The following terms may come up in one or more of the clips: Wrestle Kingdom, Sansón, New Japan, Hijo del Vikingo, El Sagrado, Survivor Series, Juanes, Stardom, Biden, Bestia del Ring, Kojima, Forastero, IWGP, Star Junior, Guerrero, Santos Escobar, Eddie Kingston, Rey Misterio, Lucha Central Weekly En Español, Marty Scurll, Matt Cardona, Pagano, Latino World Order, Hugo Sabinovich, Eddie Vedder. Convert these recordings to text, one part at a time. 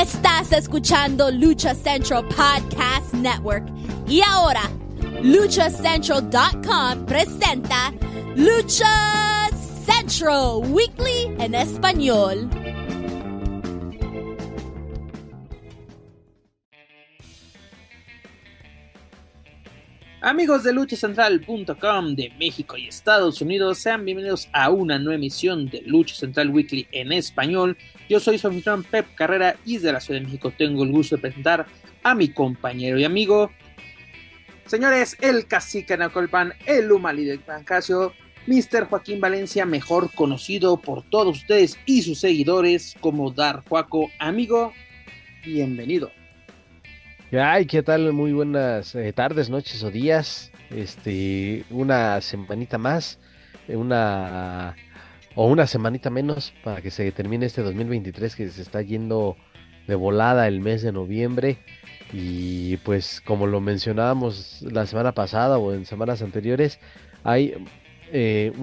Estás escuchando Lucha Central Podcast Network. Y ahora, LuchaCentral.com presenta Lucha Central Weekly en Español. Amigos de LuchaCentral.com de México y Estados Unidos, sean bienvenidos a una nueva emisión de Lucha Central Weekly en Español. Yo soy su anfitrión Pep Carrera y desde la Ciudad de México tengo el gusto de presentar a mi compañero y amigo, señores, el Cacique Naucalpan, el Luma Líder Pancasio, Mr. Joaquín Valencia, mejor conocido por todos ustedes y sus seguidores como Dar Juaco. Amigo, bienvenido. Ay, ¿qué tal? Muy buenas tardes, noches o días. Una semanita más, una semanita menos para que se termine este 2023 que se está yendo de volada el mes de noviembre. Y pues como lo mencionábamos la semana pasada o en semanas anteriores, hay se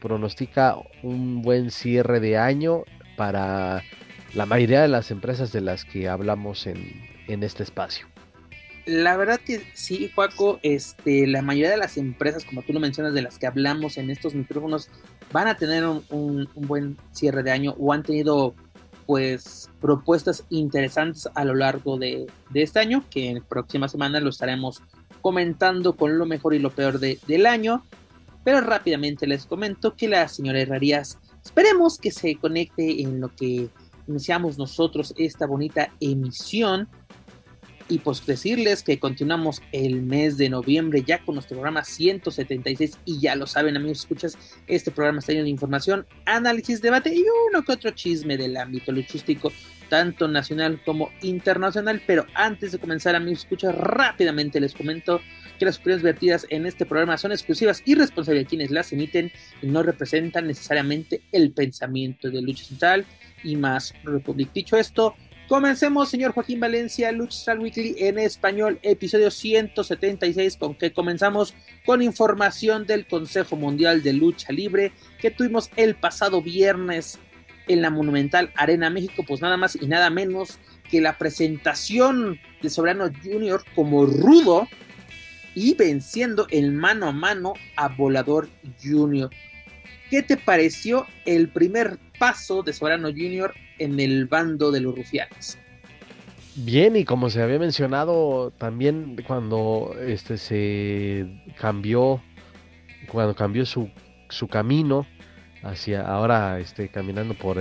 pronostica un buen cierre de año para la mayoría de las empresas de las que hablamos en este espacio. La verdad que sí, Juaco, la mayoría de las empresas, como tú lo mencionas, de las que hablamos en estos micrófonos, van a tener un buen cierre de año o han tenido pues propuestas interesantes a lo largo de este año, que en próxima semana lo estaremos comentando con lo mejor y lo peor del año. Pero rápidamente les comento que la señora Herrerías, esperemos que se conecte en lo que iniciamos nosotros esta bonita emisión. Y pues decirles que continuamos el mes de noviembre ya con nuestro programa 176 y ya lo saben, amigos, escuchas, este programa está lleno de información, análisis, debate y uno que otro chisme del ámbito luchístico, tanto nacional como internacional. Pero antes de comenzar, amigos, escuchas, rápidamente les comento que las opiniones vertidas en este programa son exclusivas y responsables de quienes las emiten y no representan necesariamente el pensamiento de Lucha Central y Más Republic. Dicho esto, comencemos, señor Joaquín Valencia, Lucha Central Weekly en Español, episodio 176, con que comenzamos con información del Consejo Mundial de Lucha Libre que tuvimos el pasado viernes en la Monumental Arena México, pues nada más y nada menos que la presentación de Soberano Jr. como rudo y venciendo el mano a mano a Volador Jr. ¿Qué te pareció el primer paso de Soberano Jr. en el bando de los rufianes? Bien, y como se había mencionado también cuando cambió su camino hacia ahora, caminando por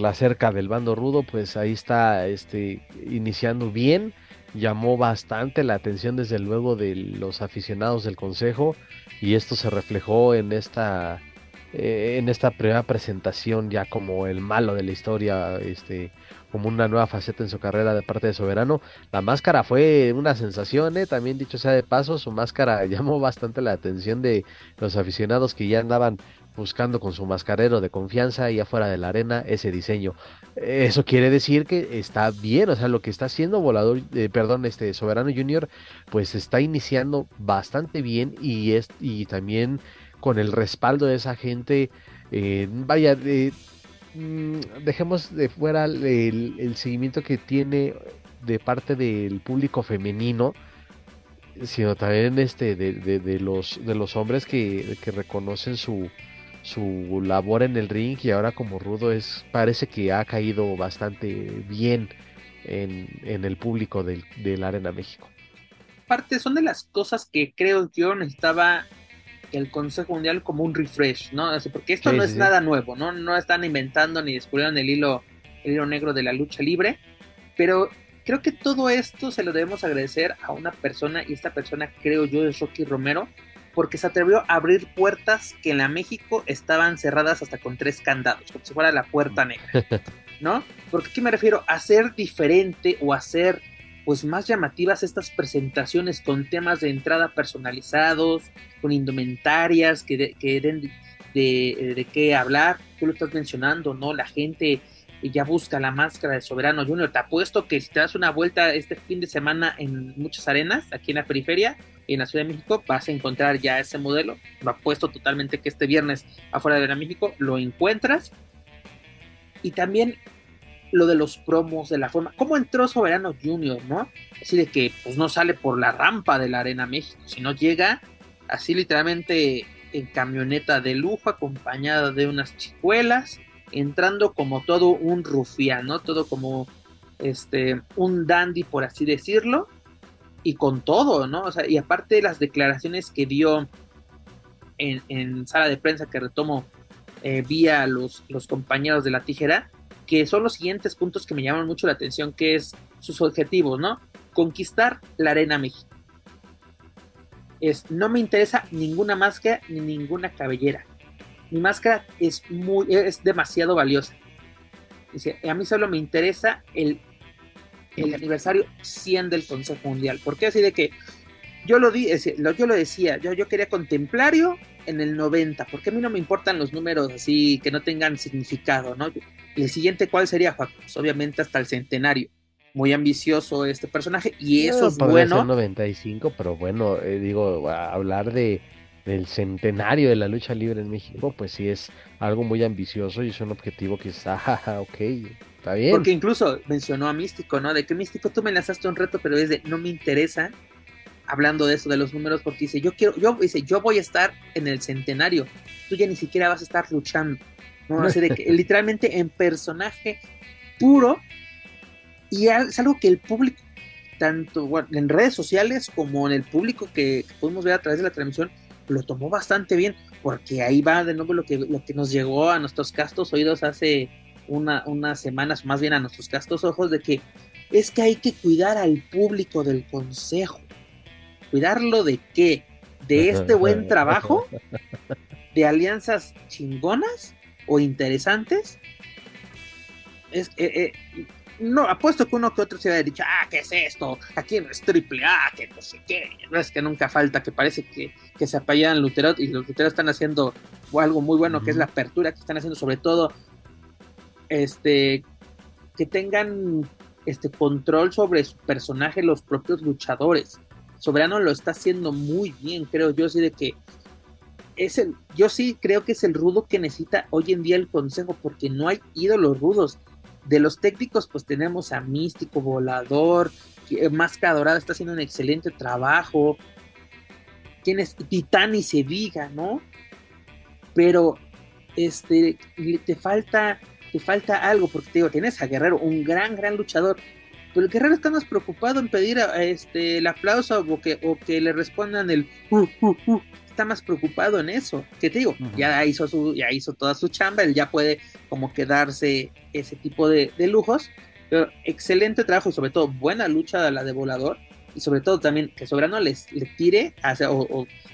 la cerca del bando rudo, pues ahí está iniciando bien, llamó bastante la atención desde luego de los aficionados del Consejo y esto se reflejó en esta primera presentación ya como el malo de la historia, como una nueva faceta en su carrera de parte de Soberano. La máscara fue una sensación, también dicho sea de paso, su máscara llamó bastante la atención de los aficionados que ya andaban buscando con su mascarero de confianza y afuera de la arena ese diseño. Eso quiere decir que está bien, o sea, lo que está haciendo Soberano Jr. pues está iniciando bastante bien y también con el respaldo de esa gente. Dejemos de fuera el seguimiento que tiene de parte del público femenino, sino también de los hombres que reconocen su labor en el ring y ahora como rudo parece que ha caído bastante bien en el público del Arena México. Parte son de las cosas que creo yo necesitaba el Consejo Mundial como un refresh, ¿no? Porque esto sí, no es nada nuevo, ¿no? No están inventando ni descubrieron el hilo negro de la lucha libre, pero creo que todo esto se lo debemos agradecer a una persona, y esta persona creo yo es Rocky Romero, porque se atrevió a abrir puertas que en la México estaban cerradas hasta con 3 candados, como si fuera la puerta negra, ¿no? Porque ¿qué me refiero? A ser diferente o a ser pues más llamativas estas presentaciones con temas de entrada personalizados, con indumentarias que den de qué hablar. Tú lo estás mencionando, ¿no? La gente ya busca la máscara de Soberano Junior. Te apuesto que si te das una vuelta este fin de semana en muchas arenas, aquí en la periferia, en la Ciudad de México, vas a encontrar ya ese modelo. Lo apuesto totalmente que este viernes afuera de la México lo encuentras. Y también lo de los promos, de la forma, cómo entró Soberano Jr., ¿no? Así de que pues no sale por la rampa de la Arena México, sino llega así literalmente en camioneta de lujo, acompañada de unas chicuelas, entrando como todo un rufián, ¿no? Todo como un dandy, por así decirlo, y con todo, ¿no? O sea, y aparte de las declaraciones que dio en sala de prensa, que retomo vía los compañeros de la tijera, que son los siguientes puntos que me llaman mucho la atención, que es sus objetivos, ¿no? Conquistar la Arena México. No me interesa ninguna máscara ni ninguna cabellera. Mi máscara es demasiado valiosa. Dice, a mí solo me interesa el aniversario 100 del Consejo Mundial. Porque así de que yo quería contemplario en el 90, porque a mí no me importan los números así que no tengan significado, ¿no? Y el siguiente, ¿cuál sería, Juan? Pues obviamente hasta el centenario. Muy ambicioso este personaje, y eso es bueno. Ser 95, pero bueno, hablar del centenario de la lucha libre en México, pues sí es algo muy ambicioso y es un objetivo que está, ok, está bien. Porque incluso mencionó a Místico, ¿no? De que Místico, tú me lanzaste un reto, pero no me interesa, hablando de eso, de los números, porque dice, yo voy a estar en el centenario, tú ya ni siquiera vas a estar luchando, ¿no? O sea, de que, literalmente en personaje puro. Y es algo que el público, tanto en redes sociales como en el público que pudimos ver a través de la transmisión, lo tomó bastante bien, porque ahí va de nuevo lo que nos llegó a nuestros castos oídos hace unas semanas, más bien a nuestros castos ojos, de que es que hay que cuidar al público del consejo. ¿Cuidarlo de qué? ¿De este buen trabajo? ¿De alianzas chingonas o interesantes? No, apuesto que uno que otro se había dicho, ¿qué es esto? Aquí no es triple A, que no sé qué. No, es que nunca falta, que parece que se apayan Luterot, y los Luterot están haciendo algo muy bueno, que es la apertura que están haciendo, sobre todo, que tengan control sobre su personaje, los propios luchadores. Soberano lo está haciendo muy bien, creo yo, sí, de que yo sí creo que es el rudo que necesita hoy en día el consejo, porque no hay ídolos rudos. De los técnicos, pues tenemos a Místico, Volador, Máscara Dorada está haciendo un excelente trabajo. ¿Quién es? Titán y se diga, ¿no? Pero te falta algo, porque te digo, tienes a Guerrero, un gran luchador. Pero el Guerrero está más preocupado en pedir el aplauso o que le respondan el Está más preocupado en eso, que te digo, ya hizo toda su chamba, él ya puede como quedarse ese tipo de lujos, pero excelente trabajo y sobre todo buena lucha la de Volador, y sobre todo también que Soberano le tire,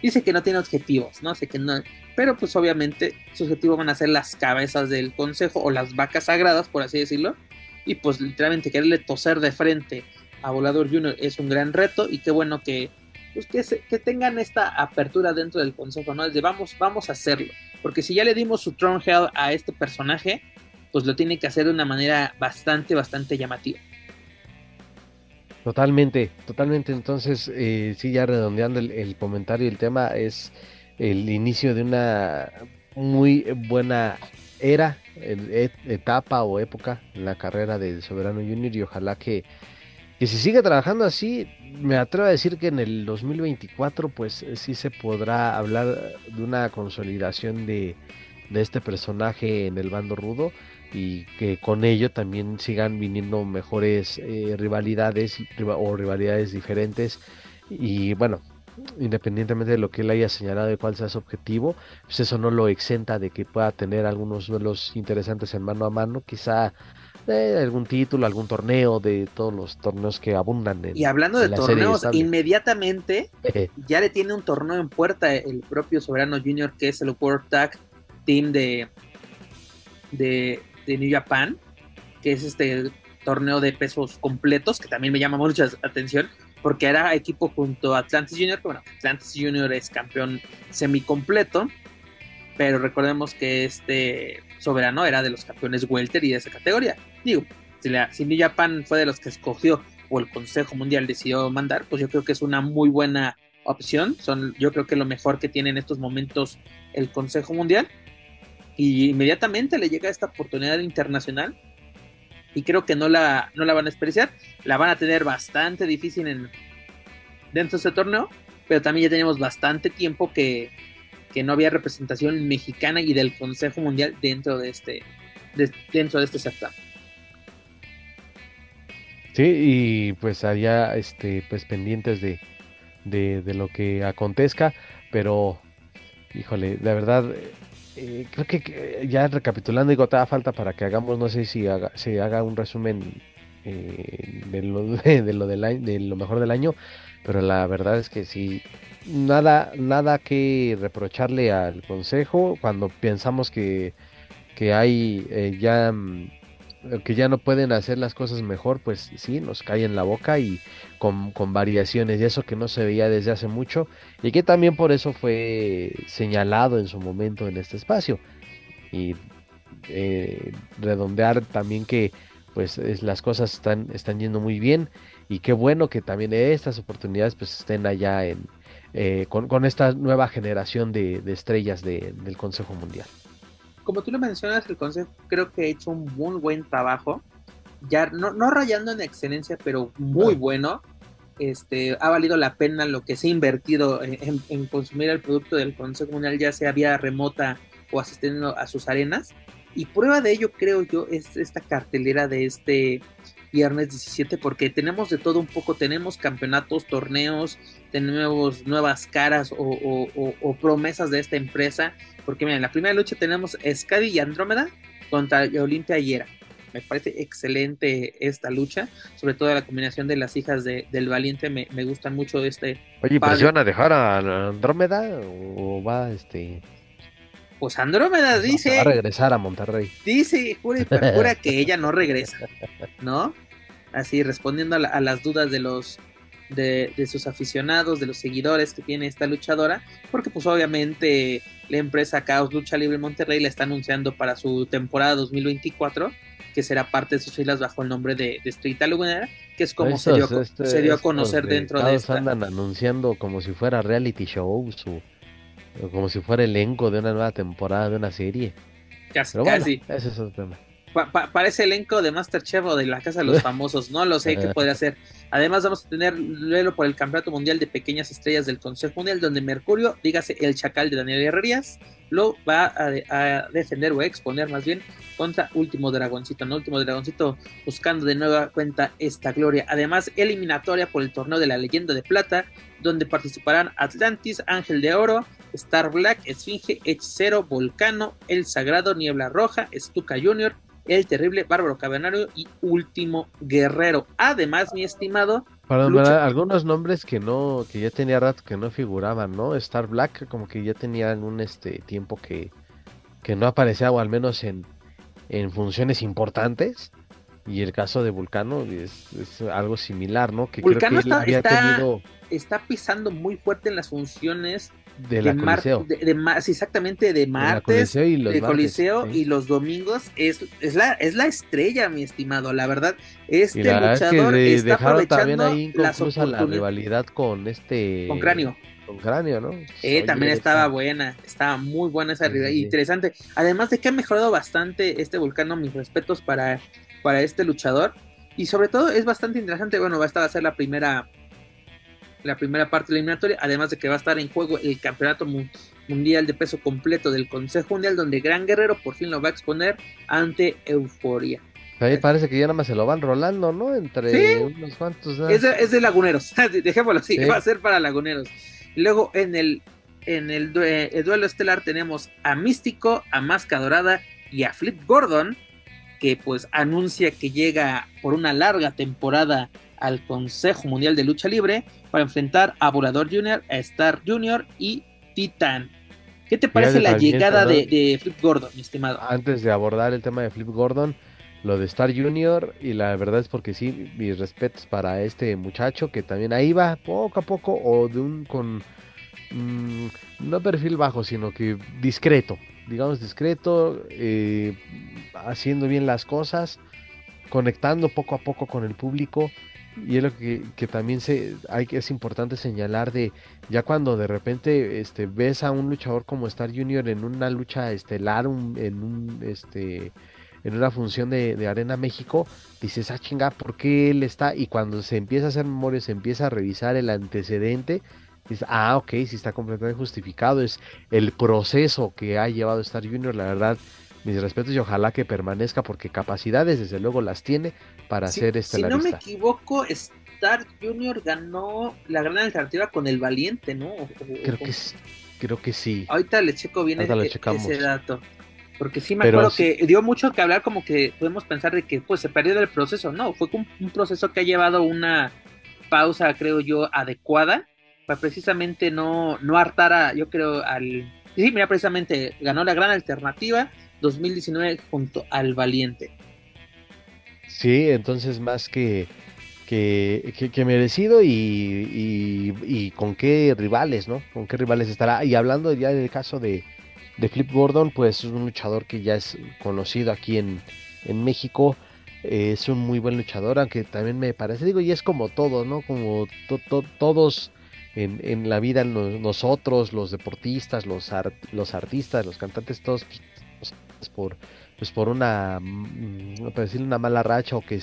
dice que no tiene objetivos, ¿no? Sé que no, pero pues obviamente sus objetivos van a ser las cabezas del consejo o las vacas sagradas, por así decirlo, y pues literalmente quererle toser de frente a Volador Jr. es un gran reto, y qué bueno que tengan esta apertura dentro del consejo, ¿no? Desde vamos a hacerlo, porque si ya le dimos su throne head a este personaje, pues lo tiene que hacer de una manera bastante llamativa. Totalmente, entonces sí, ya redondeando el comentario, el tema es el inicio de una muy buena era, etapa o época en la carrera del Soberano Junior, y ojalá que si sigue trabajando así, me atrevo a decir que en el 2024 pues sí se podrá hablar de una consolidación de este personaje en el bando rudo, y que con ello también sigan viniendo mejores rivalidades diferentes, y bueno, independientemente de lo que él haya señalado de cuál sea su objetivo, pues eso no lo exenta de que pueda tener algunos duelos interesantes en mano a mano, quizá algún título, algún torneo, de todos los torneos que abundan y hablando de torneos, inmediatamente ya le tiene un torneo en puerta el propio Soberano Jr., que es el World Tag Team de New Japan, que es este torneo de pesos completos, que también me llama mucha atención, porque era equipo junto a Atlantis Junior, que bueno, Atlantis Junior es campeón semicompleto, pero recordemos que Soberano era de los campeones welter y de esa categoría. Digo, si New Japan fue de los que escogió, o el Consejo Mundial decidió mandar, pues yo creo que es una muy buena opción. Yo creo que lo mejor que tiene en estos momentos el Consejo Mundial, y inmediatamente le llega esta oportunidad internacional, y creo que no la van a despreciar. La van a tener bastante difícil dentro de este torneo, pero también ya teníamos bastante tiempo que no había representación mexicana y del Consejo Mundial dentro de este certamen. Sí, y pues allá pues pendientes de lo que acontezca, pero híjole, la verdad creo que ya recapitulando, digo, todavía falta para que hagamos, no sé si se haga un resumen de lo mejor del año, pero la verdad es que sí, nada que reprocharle al Consejo cuando pensamos que hay que ya no pueden hacer las cosas mejor, pues sí, nos cae en la boca y con variaciones, y eso que no se veía desde hace mucho, y que también por eso fue señalado en su momento en este espacio. Y redondear también que pues las cosas están yendo muy bien, y qué bueno que también estas oportunidades pues estén allá con esta nueva generación de estrellas del Consejo Mundial. Como tú lo mencionas, el Consejo creo que ha hecho un muy buen trabajo, ya no rayando en excelencia, pero muy bueno. Ha valido la pena lo que se ha invertido en consumir el producto del Consejo Mundial, ya sea vía remota o asistiendo a sus arenas, y prueba de ello, creo yo, es esta cartelera de este viernes 17, porque tenemos de todo un poco, tenemos campeonatos, torneos, tenemos nuevas caras o promesas de esta empresa. Porque miren, en la primera lucha tenemos Skadi y Andrómeda contra Olimpia y Hera. Me parece excelente esta lucha, sobre todo la combinación de las hijas del Valiente, me gustan mucho Oye, ¿pero se van a dejar a Andrómeda o va Pues Andrómeda dice... Va a regresar a Monterrey. Dice, jura y perjura que ella no regresa, ¿no? Así, respondiendo a las dudas de sus aficionados, de los seguidores que tiene esta luchadora, porque pues obviamente la empresa Caos Lucha Libre Monterrey la está anunciando para su temporada 2024, que será parte de sus filas bajo el nombre de Street Aluminera, que es como se dio a conocer dentro de esta. Andan anunciando como si fuera reality shows o como si fuera elenco de una nueva temporada de una serie. Casi, pero bueno, casi. Ese es el tema. Parece elenco de MasterChef o de la Casa de los Famosos, no lo sé qué podría hacer. Además vamos a tener duelo por el Campeonato Mundial de Pequeñas Estrellas del Consejo Mundial, donde Mercurio, dígase el Chacal de Daniel Herrerías, lo va a defender o a exponer más bien contra Último Dragoncito, ¿no? Último Dragoncito buscando de nueva cuenta esta gloria. Además, eliminatoria por el torneo de la Leyenda de Plata, donde participarán Atlantis, Ángel de Oro, Star Black, Esfinge, Hechicero, Volcano, El Sagrado, Niebla Roja, Stuka Junior, El Terrible, Bárbaro Cavernario y Último Guerrero. Además, mi estimado... Perdón, algunos nombres que ya tenía rato que no figuraban, ¿no? Star Black, como que ya tenían un tiempo que no aparecía, o al menos en funciones importantes. Y el caso de Vulcano es algo similar, ¿no? Que Vulcano creo que está pisando muy fuerte en las funciones de Coliseo. Exactamente, de martes, de Coliseo y los domingos. Es la estrella, mi estimado. La verdad, la luchador es que está aprovechando ahí las oportunidades. La rivalidad con con Cráneo. Con Cráneo, ¿no? También estaba buena, estaba muy buena esa rivalidad, interesante. Además de que ha mejorado bastante este Vulcano, mis respetos para este luchador, y sobre todo es bastante interesante. Bueno, va a ser la primera parte eliminatoria, además de que va a estar en juego el Campeonato Mundial de Peso Completo del Consejo Mundial, donde Gran Guerrero por fin lo va a exponer ante Euforia. Ahí parece que ya nada más se lo van rolando, ¿no? Entre unos cuantos... Es de Laguneros, dejémoslo así, va a ser para Laguneros. Luego en el duelo estelar tenemos a Místico, a Máscara Dorada y a Flip Gordon, que pues anuncia que llega por una larga temporada al Consejo Mundial de Lucha Libre para enfrentar a Volador Jr., a Star Junior y Titán. ¿Qué te parece la llegada de Flip Gordon, mi estimado? Antes de abordar el tema de Flip Gordon, lo de Star Junior, y la verdad es porque sí, mis respetos para este muchacho, que también ahí va poco a poco, o no perfil bajo, sino que discreto, haciendo bien las cosas, conectando poco a poco con el público. Y es lo que también es importante señalar, de ya cuando de repente ves a un luchador como Star Junior en una lucha estelar, en un en una función de Arena México, dices, ah, chinga, ¿por qué él está? Y cuando se empieza a hacer memoria, se empieza a revisar el antecedente, dices, ah, ok, sí está completamente justificado, es el proceso que ha llevado Star Junior, la verdad, mis respetos, y ojalá que permanezca, porque capacidades, desde luego, las tiene para ser estelarista. Si no me equivoco, Star Junior ganó la gran alternativa con el Valiente, ¿no? Creo que sí. Ahorita le checo bien ese dato. Porque sí me acuerdo que dio mucho que hablar, como que podemos pensar de que pues se perdió del proceso. No, fue un proceso que ha llevado una pausa, creo yo, adecuada para precisamente no hartar a, yo creo, al... Sí, mira, precisamente ganó la gran alternativa 2019 junto al Valiente. Sí, entonces más que merecido y con qué rivales, ¿no? Con qué rivales estará. Y hablando ya del caso de Flip Gordon, pues es un luchador que ya es conocido aquí en México, es un muy buen luchador, aunque también me parece, digo, y es como todo, ¿no? Como todos en la vida, nosotros, los deportistas, los artistas, los cantantes, todos por una, para decir, una mala racha, o que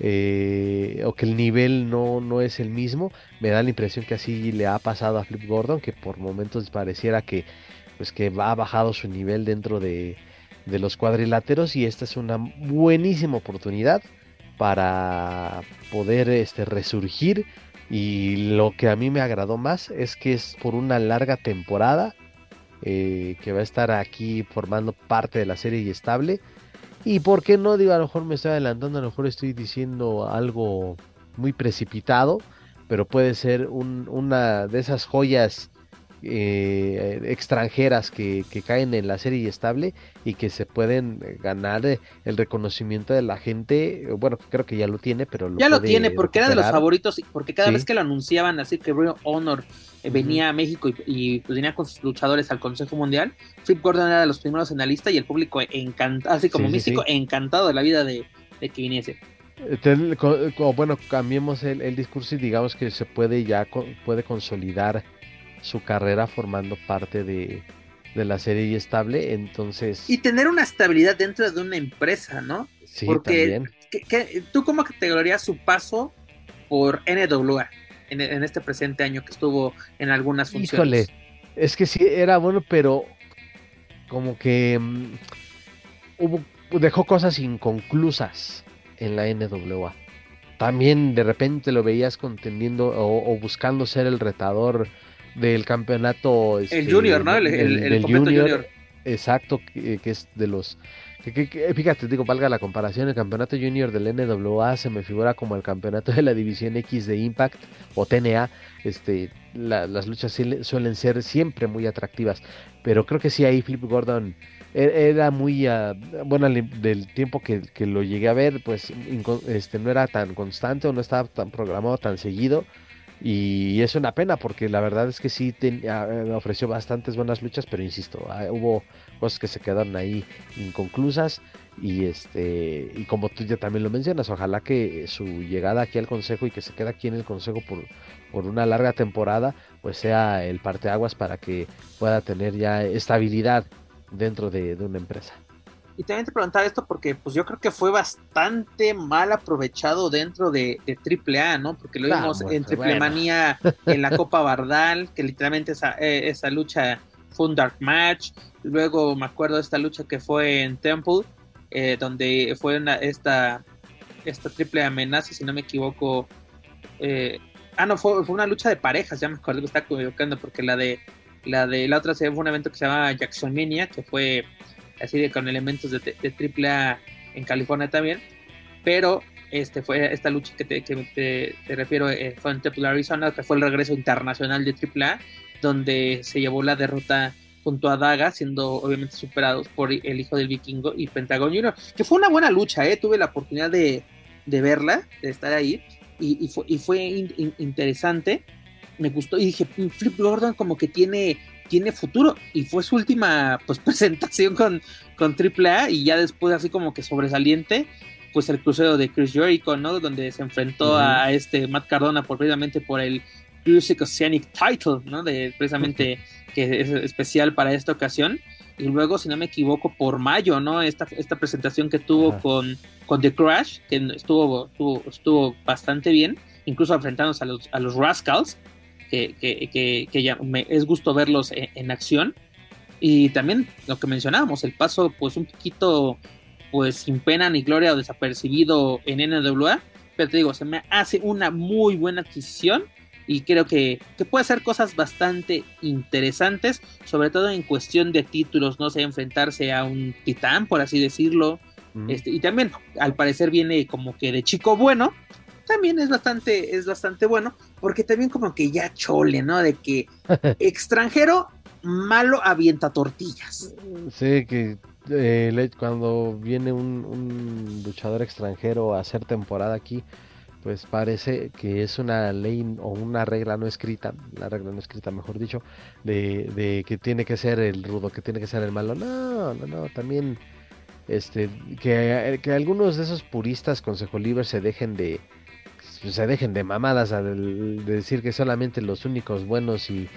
el nivel no es el mismo. Me da la impresión que así le ha pasado a Flip Gordon, que por momentos pareciera que ha bajado su nivel dentro de los cuadriláteros, y esta es una buenísima oportunidad para poder resurgir. Y lo que a mí me agradó más es que es por una larga temporada, que va a estar aquí formando parte de la serie y estable. Y por qué no, digo, a lo mejor me estoy adelantando, a lo mejor estoy diciendo algo muy precipitado, pero puede ser una de esas joyas extranjeras que caen en la serie estable y que se pueden ganar el reconocimiento de la gente. Bueno, creo que ya lo tiene, pero ya lo tiene porque recuperar. Era de los favoritos, porque cada vez que lo anunciaban, así que Real Honor venía a México y pues, venía con sus luchadores al Consejo Mundial, Flip Gordon era de los primeros en la lista, y el público Místico, encantado de la vida de que viniese. Bueno, cambiemos el discurso y digamos que se puede consolidar su carrera formando parte de la serie y estable, entonces... Y tener una estabilidad dentro de una empresa, ¿no? Sí, porque ¿tú cómo categorías su paso por NWA en este presente año que estuvo en algunas funciones? Híjole, es que sí, era bueno, pero como que dejó cosas inconclusas en la NWA. También de repente lo veías contendiendo o buscando ser el retador del campeonato, el Junior, ¿no? El campeonato Junior, exacto, que es de los que, fíjate, digo, valga la comparación, el campeonato Junior del NWA se me figura como el campeonato de la división X de Impact o TNA. Las luchas suelen ser siempre muy atractivas, pero creo que sí, ahí Flip Gordon era muy bueno, del tiempo que lo llegué a ver, pues no era tan constante o no estaba tan programado tan seguido. Y es una pena, porque la verdad es que sí ofreció bastantes buenas luchas, pero insisto, hubo cosas que se quedaron ahí inconclusas. Y como tú ya también lo mencionas, ojalá que su llegada aquí al Consejo y que se quede aquí en el Consejo por una larga temporada, pues sea el parteaguas para que pueda tener ya estabilidad dentro de una empresa. Y también te preguntaba esto porque pues yo creo que fue bastante mal aprovechado dentro de AAA, ¿no? Porque lo vimos en Triple Manía, en la Copa Bardal, que literalmente esa lucha fue un dark match. Luego me acuerdo de esta lucha que fue en Temple, donde fue esta triple amenaza, si no me equivoco. Fue una lucha de parejas, ya me acuerdo que estaba equivocando, porque la otra fue un evento que se llamaba Jackson Mania, que fue así de con elementos de AAA en California también, pero fue esta lucha que te refiero, fue en Temple, Arizona, que fue el regreso internacional de AAA, donde se llevó la derrota junto a Daga, siendo obviamente superados por el Hijo del Vikingo y Pentagon Jr., que fue una buena lucha, tuve la oportunidad de verla, de estar ahí, y fue interesante, me gustó, y dije, Flip Gordon como que tiene futuro, y fue su última pues presentación con AAA, y ya después así como que sobresaliente pues el crucero de Chris Jericho, ¿no? Donde se enfrentó a Matt Cardona precisamente por el Cruiserweight Oceanic Title, ¿no? Precisamente que es especial para esta ocasión, y luego, si no me equivoco, por mayo, ¿no? Esta presentación que tuvo con The Crash, que estuvo bastante bien, incluso enfrentándose a los Rascals, que ya es gusto verlos en acción. Y también lo que mencionábamos, el paso pues un poquito pues sin pena ni gloria o desapercibido en NWA, pero te digo, se me hace una muy buena adquisición y creo que puede hacer cosas bastante interesantes, sobre todo en cuestión de títulos, no sé, enfrentarse a un titán, por así decirlo. Y también al parecer viene como que de chico bueno, también es bastante bueno, porque también como que ya chole, ¿no? De que extranjero malo avienta tortillas. Sí, que cuando viene un luchador extranjero a hacer temporada aquí, pues parece que es una ley o una regla no escrita, mejor dicho, de que tiene que ser el rudo, que tiene que ser el malo. No, también que algunos de esos puristas consejo libre se dejen de mamadas de decir que solamente los únicos buenos y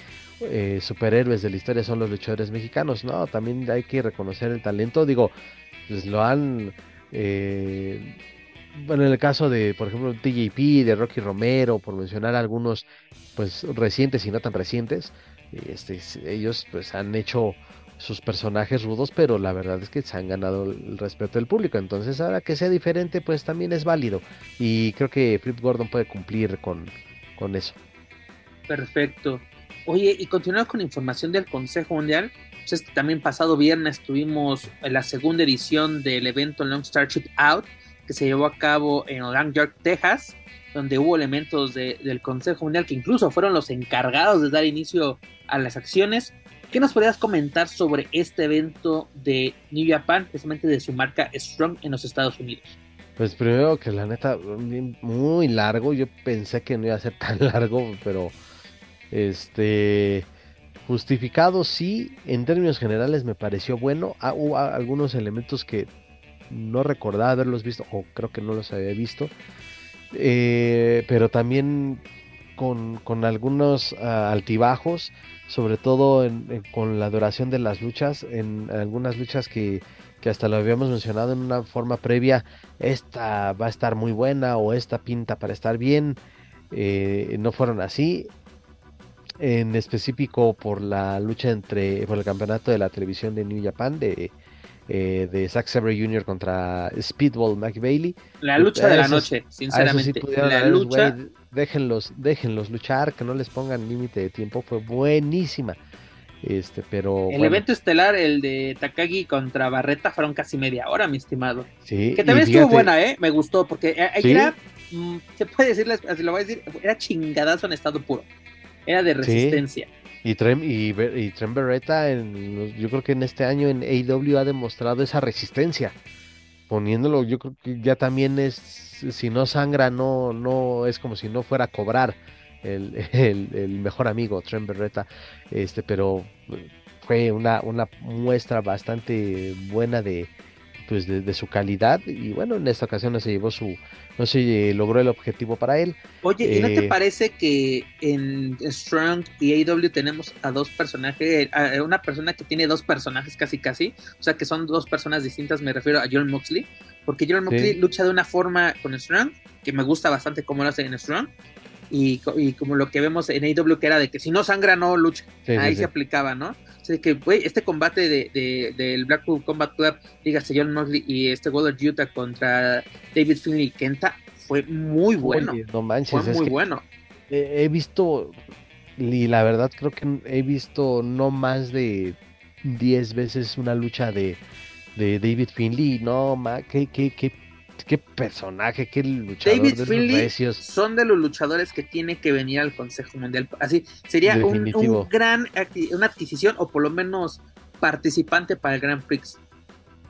superhéroes de la historia son los luchadores mexicanos. No, también hay que reconocer el talento. Digo, pues lo han... bueno, en el caso de, por ejemplo, TJP, de Rocky Romero, por mencionar algunos, pues, recientes y no tan recientes, ellos, pues, han hecho sus personajes rudos, pero la verdad es que se han ganado el respeto del público. Entonces, ahora que sea diferente, pues, también es válido. Y creo que Flip Gordon puede cumplir con eso. Perfecto. Oye, y continuando con información del Consejo Mundial, pues también pasado viernes tuvimos la segunda edición del evento Long Starship Out, que se llevó a cabo en Orange York, Texas, donde hubo elementos del Consejo Mundial que incluso fueron los encargados de dar inicio a las acciones. ¿Qué nos podrías comentar sobre este evento de New Japan, precisamente de su marca Strong en los Estados Unidos? Pues primero que la neta, muy largo, yo pensé que no iba a ser tan largo, pero justificado sí, en términos generales me pareció bueno. Hubo algunos elementos que no recordaba haberlos visto, o creo que no los había visto, pero también con algunos altibajos, sobre todo con la duración de las luchas, en algunas luchas que hasta lo habíamos mencionado en una forma previa, esta va a estar muy buena o esta pinta para estar bien, no fueron así, en específico por la lucha por el campeonato de la televisión de New Japan de Zack Sabre Jr. contra Speedball Mike Bailey. La lucha de la noche, sinceramente. Sí, la lucha. Wey, déjenlos luchar, que no les pongan límite de tiempo. Fue buenísima. Evento estelar, el de Takagi contra Barreta, fueron casi media hora, mi estimado. Sí, que también estuvo buena, me gustó, porque era, se puede decir, así lo voy a decir, era chingadazo en estado puro. Era de resistencia. Sí. Y Trent Beretta, yo creo que en este año en AEW ha demostrado esa resistencia, poniéndolo, yo creo que ya también es, si no sangra, no es como si no fuera a cobrar el mejor amigo Trent Beretta, pero fue una muestra bastante buena de su calidad, y bueno, en esta ocasión no se logró el objetivo para él. Oye, ¿y no te parece que en Strong y AEW tenemos a dos personajes, a una persona que tiene dos personajes casi, o sea que son dos personas distintas? Me refiero a John Moxley, porque John Moxley lucha de una forma con Strong, que me gusta bastante cómo lo hace en Strong, y como lo que vemos en AEW, que era de que si no sangra no lucha, se aplicaba, ¿no? De que, güey, este combate del Blackpool Combat Club, dígase John Moxley y Volador Jr. contra David Finlay y Kenta, fue muy bueno. Oye, no manches, fue muy bueno. He visto, y la verdad creo que he visto no más de 10 veces una lucha de David Finlay. No, qué personaje, qué luchador. David Finlay son de los luchadores que tiene que venir al Consejo Mundial. Así sería un gran una adquisición, o por lo menos participante para el Grand Prix.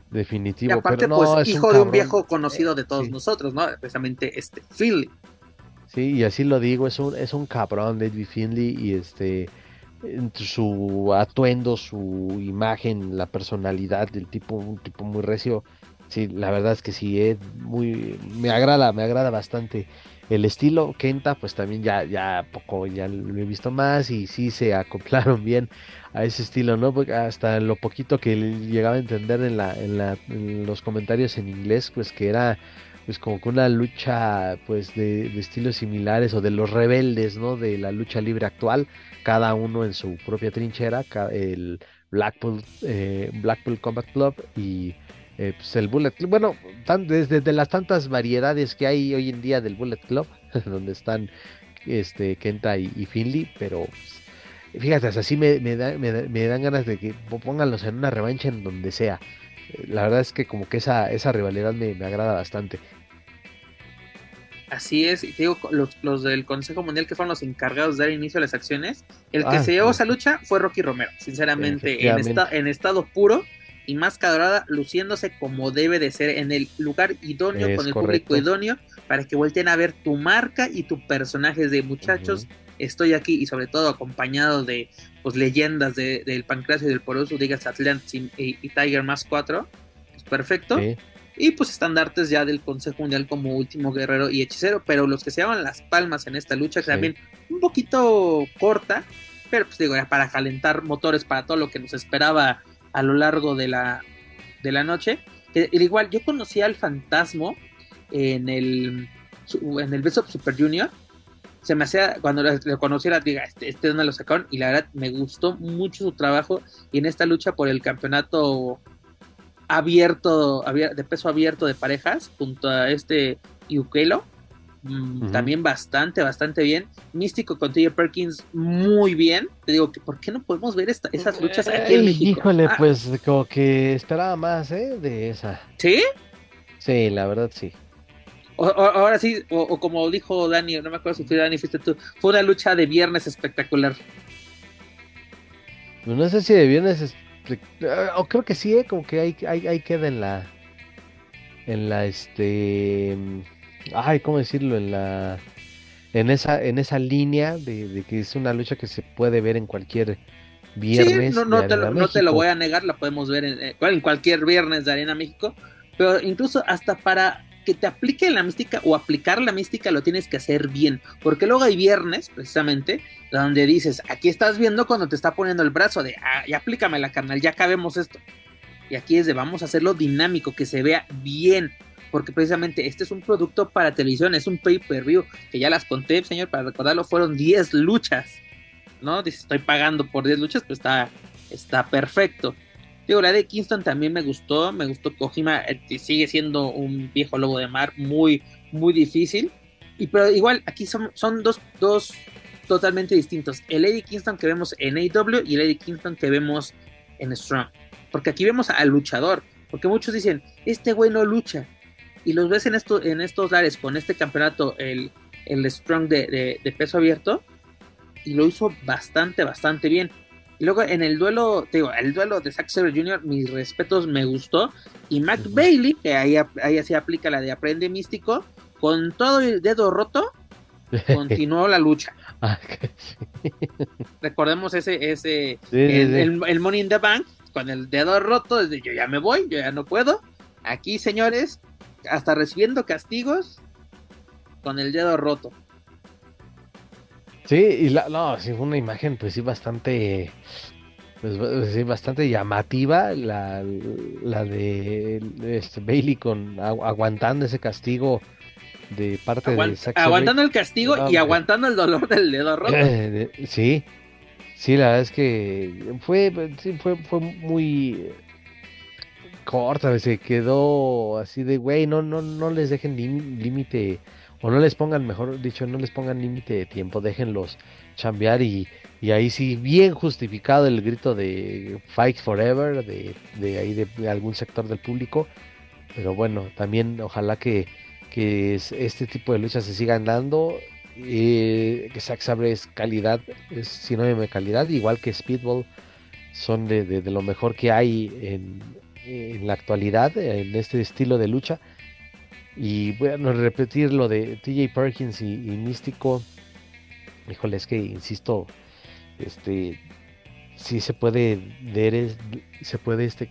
Definitivo. Y aparte, pero pues hijo de un viejo conocido de todos nosotros, ¿no? Precisamente Finlay. Sí, y así lo digo, es un cabrón David Finlay, y su atuendo, su imagen, la personalidad del tipo, un tipo muy recio. Sí, la verdad es que sí, me agrada bastante el estilo. Kenta, pues también ya lo he visto más y sí se acoplaron bien a ese estilo, ¿no? Porque hasta lo poquito que llegaba a entender en los comentarios en inglés, pues que era pues como que una lucha pues de estilos similares o de los rebeldes, ¿no? De la lucha libre actual, cada uno en su propia trinchera, el Blackpool Combat Club y pues el Bullet Club, bueno, desde las tantas variedades que hay hoy en día del Bullet Club, donde están Kenta y Finlay, pero pues, fíjate, hasta así me dan ganas de que pónganlos en una revancha en donde sea. La verdad es que como que esa rivalidad me agrada bastante. Así es, y te digo, los del Consejo Mundial que fueron los encargados de dar inicio a las acciones, el que se llevó esa lucha fue Rocky Romero, sinceramente, en estado puro y Máscara Dorada, luciéndose como debe de ser, en el lugar idóneo, es con el correcto público idóneo, para que vuelten a ver tu marca y tu personaje de muchachos, estoy aquí, y sobre todo acompañado de pues leyendas del Pancracio y del Poroso, digas Atlantis y Tiger más 4, pues perfecto, sí. Y pues estandartes ya del Consejo Mundial como Último, Guerrero y Hechicero, pero los que se llevan las palmas en esta lucha, que sí, también un poquito corta, pero pues digo, ya para calentar motores para todo lo que nos esperaba a lo largo de la noche. Igual, yo conocí al Fantasma en el Best of Super Junior, se me hacía, cuando lo conociera, diga, este donde lo sacaron, y la verdad me gustó mucho su trabajo, y en esta lucha por el campeonato abierto de peso abierto de parejas, junto a Yukelo, también bastante bien. Místico con TJ Perkins, muy bien. Te digo, que ¿por qué no podemos ver esas luchas aquí en México? Híjole, pues como que esperaba más, de esa. ¿Sí? Sí, la verdad sí. Ahora sí, o como dijo Dani, no me acuerdo si tú, Dani, fuiste tú, fue una lucha de viernes espectacular. No sé si de viernes o creo que sí, como que ahí queda en la ¿cómo decirlo? En esa línea de que es una lucha que se puede ver en cualquier viernes. Sí, no te lo voy a negar, la podemos ver en cualquier viernes de Arena México, pero incluso hasta para que te aplique la mística o aplicar la mística lo tienes que hacer bien, porque luego hay viernes precisamente donde dices, aquí estás viendo cuando te está poniendo el brazo de, ya aplícamela, carnal, ya acabemos esto, y aquí es de vamos a hacerlo dinámico, que se vea bien, porque precisamente este es un producto para televisión, es un pay-per-view, que ya las conté, señor, para recordarlo, fueron 10 luchas, ¿no? Dices, estoy pagando por 10 luchas, pues está perfecto. Digo, la de Kingston también me gustó. Kojima sigue siendo un viejo lobo de mar, muy, muy difícil. Pero igual, aquí son dos totalmente distintos. El Eddie Kingston que vemos en AEW y el Eddie Kingston que vemos en Strong. Porque aquí vemos al luchador. Porque muchos dicen, este güey no lucha. Y los ves en estos lares con este campeonato, el Strong de peso abierto. Y lo hizo bastante bien. Y luego en el duelo, te digo, el duelo de Zack Sabre Jr., mis respetos, me gustó. Y Mike Bailey, que ahí sí aplica la de aprende místico, con todo el dedo roto, continuó la lucha. Recordemos ese sí. El Money in the Bank, con el dedo roto, desde yo ya me voy, yo ya no puedo. Aquí, señores, hasta recibiendo castigos, con el dedo roto. Sí, y sí fue una imagen pues sí bastante llamativa la de Bailey con aguantando ese castigo de parte de Zack Sabre. Aguantando el castigo y aguantando el dolor del dedo roto. Sí, la verdad es que fue muy corta, se quedó así de güey, no les dejen límite. O no les pongan, mejor dicho, no les pongan límite de tiempo, déjenlos chambear y ahí sí, bien justificado el grito de Fight Forever, de ahí de algún sector del público, pero bueno, también ojalá que este tipo de luchas se sigan dando, que Zack Sabre es calidad, es sinónimo de calidad, igual que Speedball, son de lo mejor que hay en la actualidad, en este estilo de lucha. Y bueno, repetir lo de TJ Perkins y Místico, híjole, es que insisto, sí se puede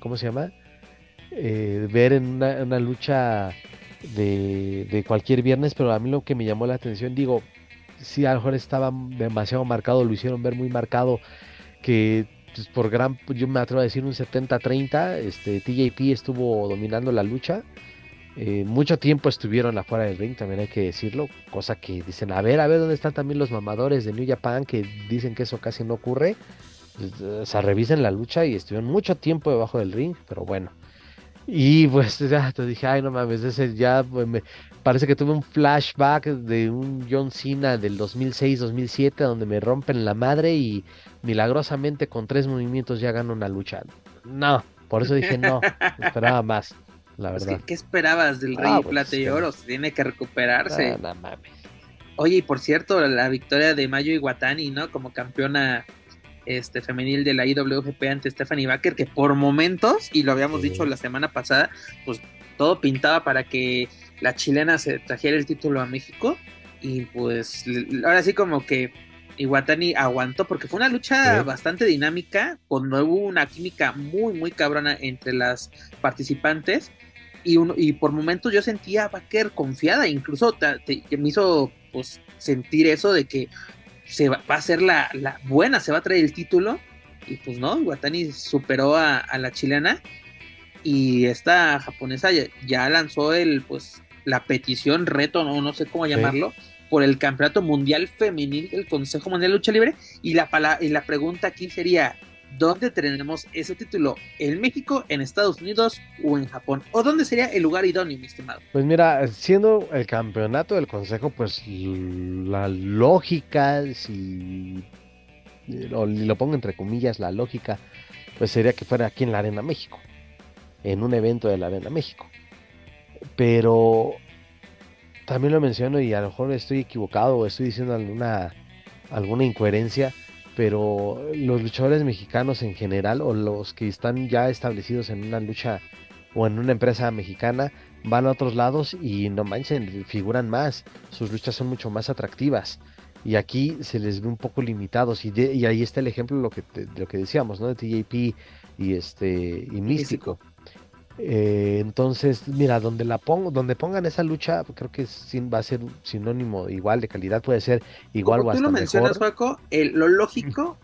¿cómo se llama? ver en una lucha de cualquier viernes, pero a mí lo que me llamó la atención, digo, sí, a lo mejor estaba demasiado marcado, lo hicieron ver muy marcado, que pues, por gran, yo me atrevo a decir un 70-30, TJP estuvo dominando la lucha, mucho tiempo estuvieron afuera del ring, también hay que decirlo, cosa que dicen, a ver dónde están también los mamadores de New Japan, que dicen que eso casi no ocurre, o sea, revisen la lucha y estuvieron mucho tiempo debajo del ring, pero bueno. Y pues ya te dije, ay no mames, ese ya me parece que tuve un flashback de un John Cena del 2006-2007 donde me rompen la madre y milagrosamente con 3 movimientos ya gano una lucha. No, por eso dije no, esperaba más, la verdad. Pues, ¿qué esperabas del Rey Plata y Oro? Tiene que recuperarse. No mames. Oye, y por cierto, la victoria de Mayu Iwatani, ¿no? Como campeona femenil de la IWGP ante Stephanie Baker, que por momentos, y lo habíamos dicho la semana pasada, pues todo pintaba para que la chilena se trajera el título a México, y pues ahora sí como que Iwatani aguantó, porque fue una lucha bastante dinámica, cuando hubo una química muy muy cabrona entre las participantes, y por momentos yo sentía a Baker confiada, incluso me hizo pues sentir eso de que se va a ser la buena, se va a traer el título, y pues no, Iwatani superó a la chilena, y esta japonesa ya lanzó la petición, reto, no sé cómo llamarlo, por el campeonato mundial femenil del Consejo Mundial de Lucha Libre, y la pregunta aquí sería, ¿dónde tenemos ese título? ¿En México, en Estados Unidos o en Japón? ¿O dónde sería el lugar idóneo, mi estimado? Pues mira, siendo el campeonato del Consejo, pues la lógica, si lo pongo entre comillas, la lógica, pues sería que fuera aquí en la Arena México, en un evento de la Arena México. Pero también lo menciono y a lo mejor estoy equivocado o estoy diciendo alguna incoherencia, pero los luchadores mexicanos en general, o los que están ya establecidos en una lucha o en una empresa mexicana, van a otros lados y no manchen, figuran más, sus luchas son mucho más atractivas, y aquí se les ve un poco limitados, y ahí está el ejemplo de lo que decíamos, ¿no? De TJP y Místico. Entonces, mira, donde pongan esa lucha, creo que va a ser sinónimo igual de calidad, puede ser igual o hasta mejor. Como tú lo mencionas, Juaco, lo lógico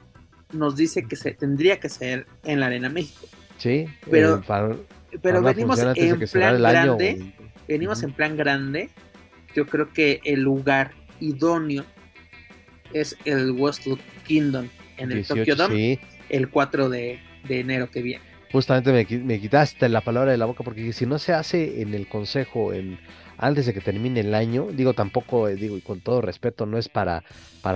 nos dice que tendría que ser en la Arena México. Sí, pero venimos en plan grande, yo creo que el lugar idóneo es el Wrestle Kingdom en el 18, Tokyo Dome, el 4 de enero que viene. Justamente me quitaste la palabra de la boca, porque si no se hace en el Consejo antes de que termine el año, digo, y con todo respeto, no es para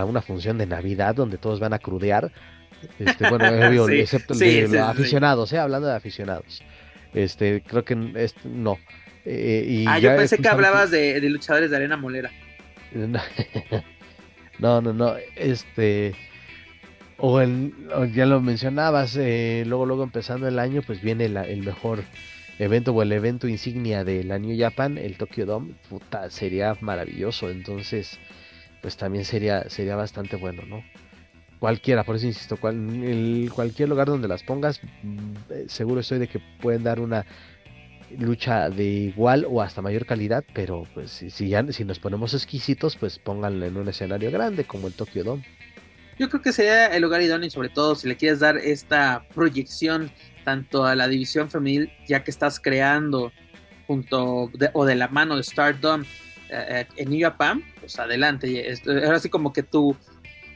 una función de Navidad donde todos van a crudear, bueno, excepto los aficionados, hablando de aficionados, creo que no. Yo pensé que hablabas de luchadores de Arena Molera. No, O ya lo mencionabas, luego empezando el año, pues viene el mejor evento o el evento insignia de la New Japan, el Tokyo Dome, puta, sería maravilloso, entonces pues también sería bastante bueno, ¿no? Cualquiera, por eso insisto, cualquier lugar donde las pongas, seguro estoy de que pueden dar una lucha de igual o hasta mayor calidad, pero pues si nos ponemos exquisitos, pues pónganlo en un escenario grande como el Tokyo Dome. Yo creo que sería el lugar idóneo, y sobre todo si le quieres dar esta proyección tanto a la división femenil, ya que estás creando de la mano de Stardom en New Japan, pues adelante. Ahora sí como que tu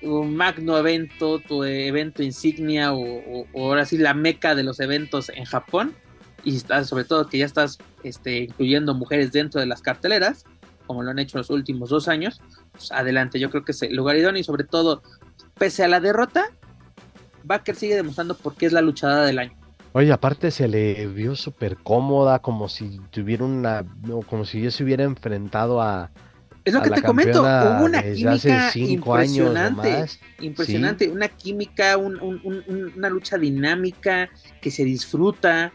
magno evento, tu evento insignia o ahora sí la meca de los eventos en Japón, y sobre todo que ya estás incluyendo mujeres dentro de las carteleras, como lo han hecho los últimos 2 años, pues adelante. Yo creo que es el lugar idóneo, y sobre todo, pese a la derrota, Baker sigue demostrando por qué es la luchadora del año. Oye, aparte se le vio súper cómoda, como si yo se hubiera enfrentado a es lo a que la te comento, hubo una química impresionante, una química, una lucha dinámica que se disfruta,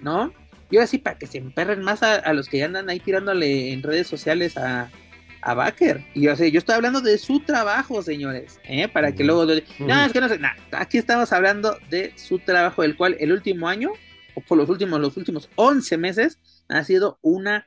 ¿no? Y ahora sí, para que se emperren más a los que ya andan ahí tirándole en redes sociales a Baker, y yo estoy hablando de su trabajo, señores, para que luego es que no sé, aquí estamos hablando de su trabajo, del cual el último año o por los últimos 11 meses, ha sido una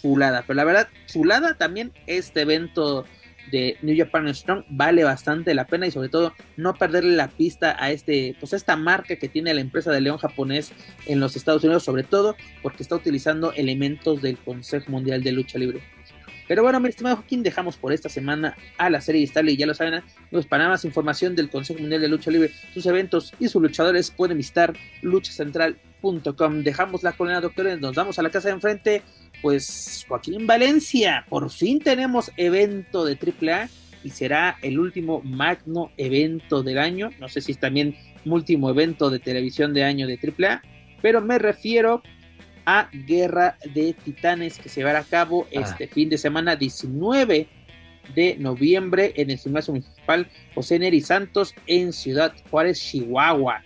chulada. Pero la verdad, chulada también este evento de New Japan Strong, vale bastante la pena, y sobre todo no perderle la pista a esta marca que tiene la empresa de León japonés en los Estados Unidos, sobre todo porque está utilizando elementos del Consejo Mundial de Lucha Libre. Pero bueno, mi estimado Joaquín, dejamos por esta semana a la serie estable, y ya lo saben, pues para más información del Consejo Mundial de Lucha Libre, sus eventos y sus luchadores, pueden visitar luchacentral.com. Dejamos la colina, doctores, nos vamos a la casa de enfrente. Pues Joaquín Valencia, por fin tenemos evento de AAA, y será el último magno evento del año. No sé si es también último evento de televisión de año de AAA, pero me refiero a Guerra de Titanes, que se llevará a cabo este fin de semana 19 de noviembre en el Gimnasio Municipal José Neri Santos en Ciudad Juárez, Chihuahua,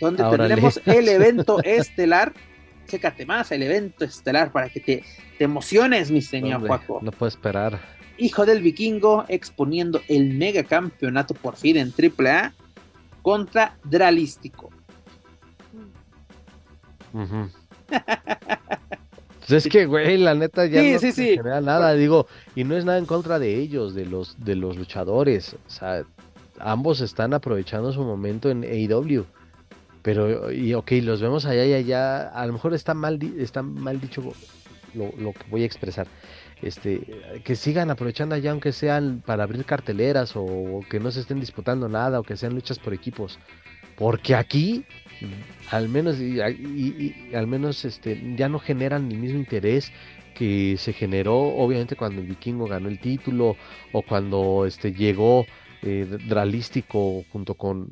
donde tendremos el evento estelar. Chécate más el evento estelar para que te emociones, mi señor Juaco. No puedo esperar. Hijo del Vikingo exponiendo el mega campeonato por fin en AAA contra Dralístico. Uh-huh. Pues es que, güey, la neta ya no genera nada, digo, y no es nada en contra de ellos, de los luchadores. O sea, ambos están aprovechando su momento en AEW. Pero, y ok, los vemos allá y allá, a lo mejor está mal dicho lo que voy a expresar, que sigan aprovechando allá, aunque sean para abrir carteleras, o que no se estén disputando nada, o que sean luchas por equipos, porque aquí, al menos, ya no generan el mismo interés que se generó, obviamente, cuando el Vikingo ganó el título, o cuando llegó Dralístico junto con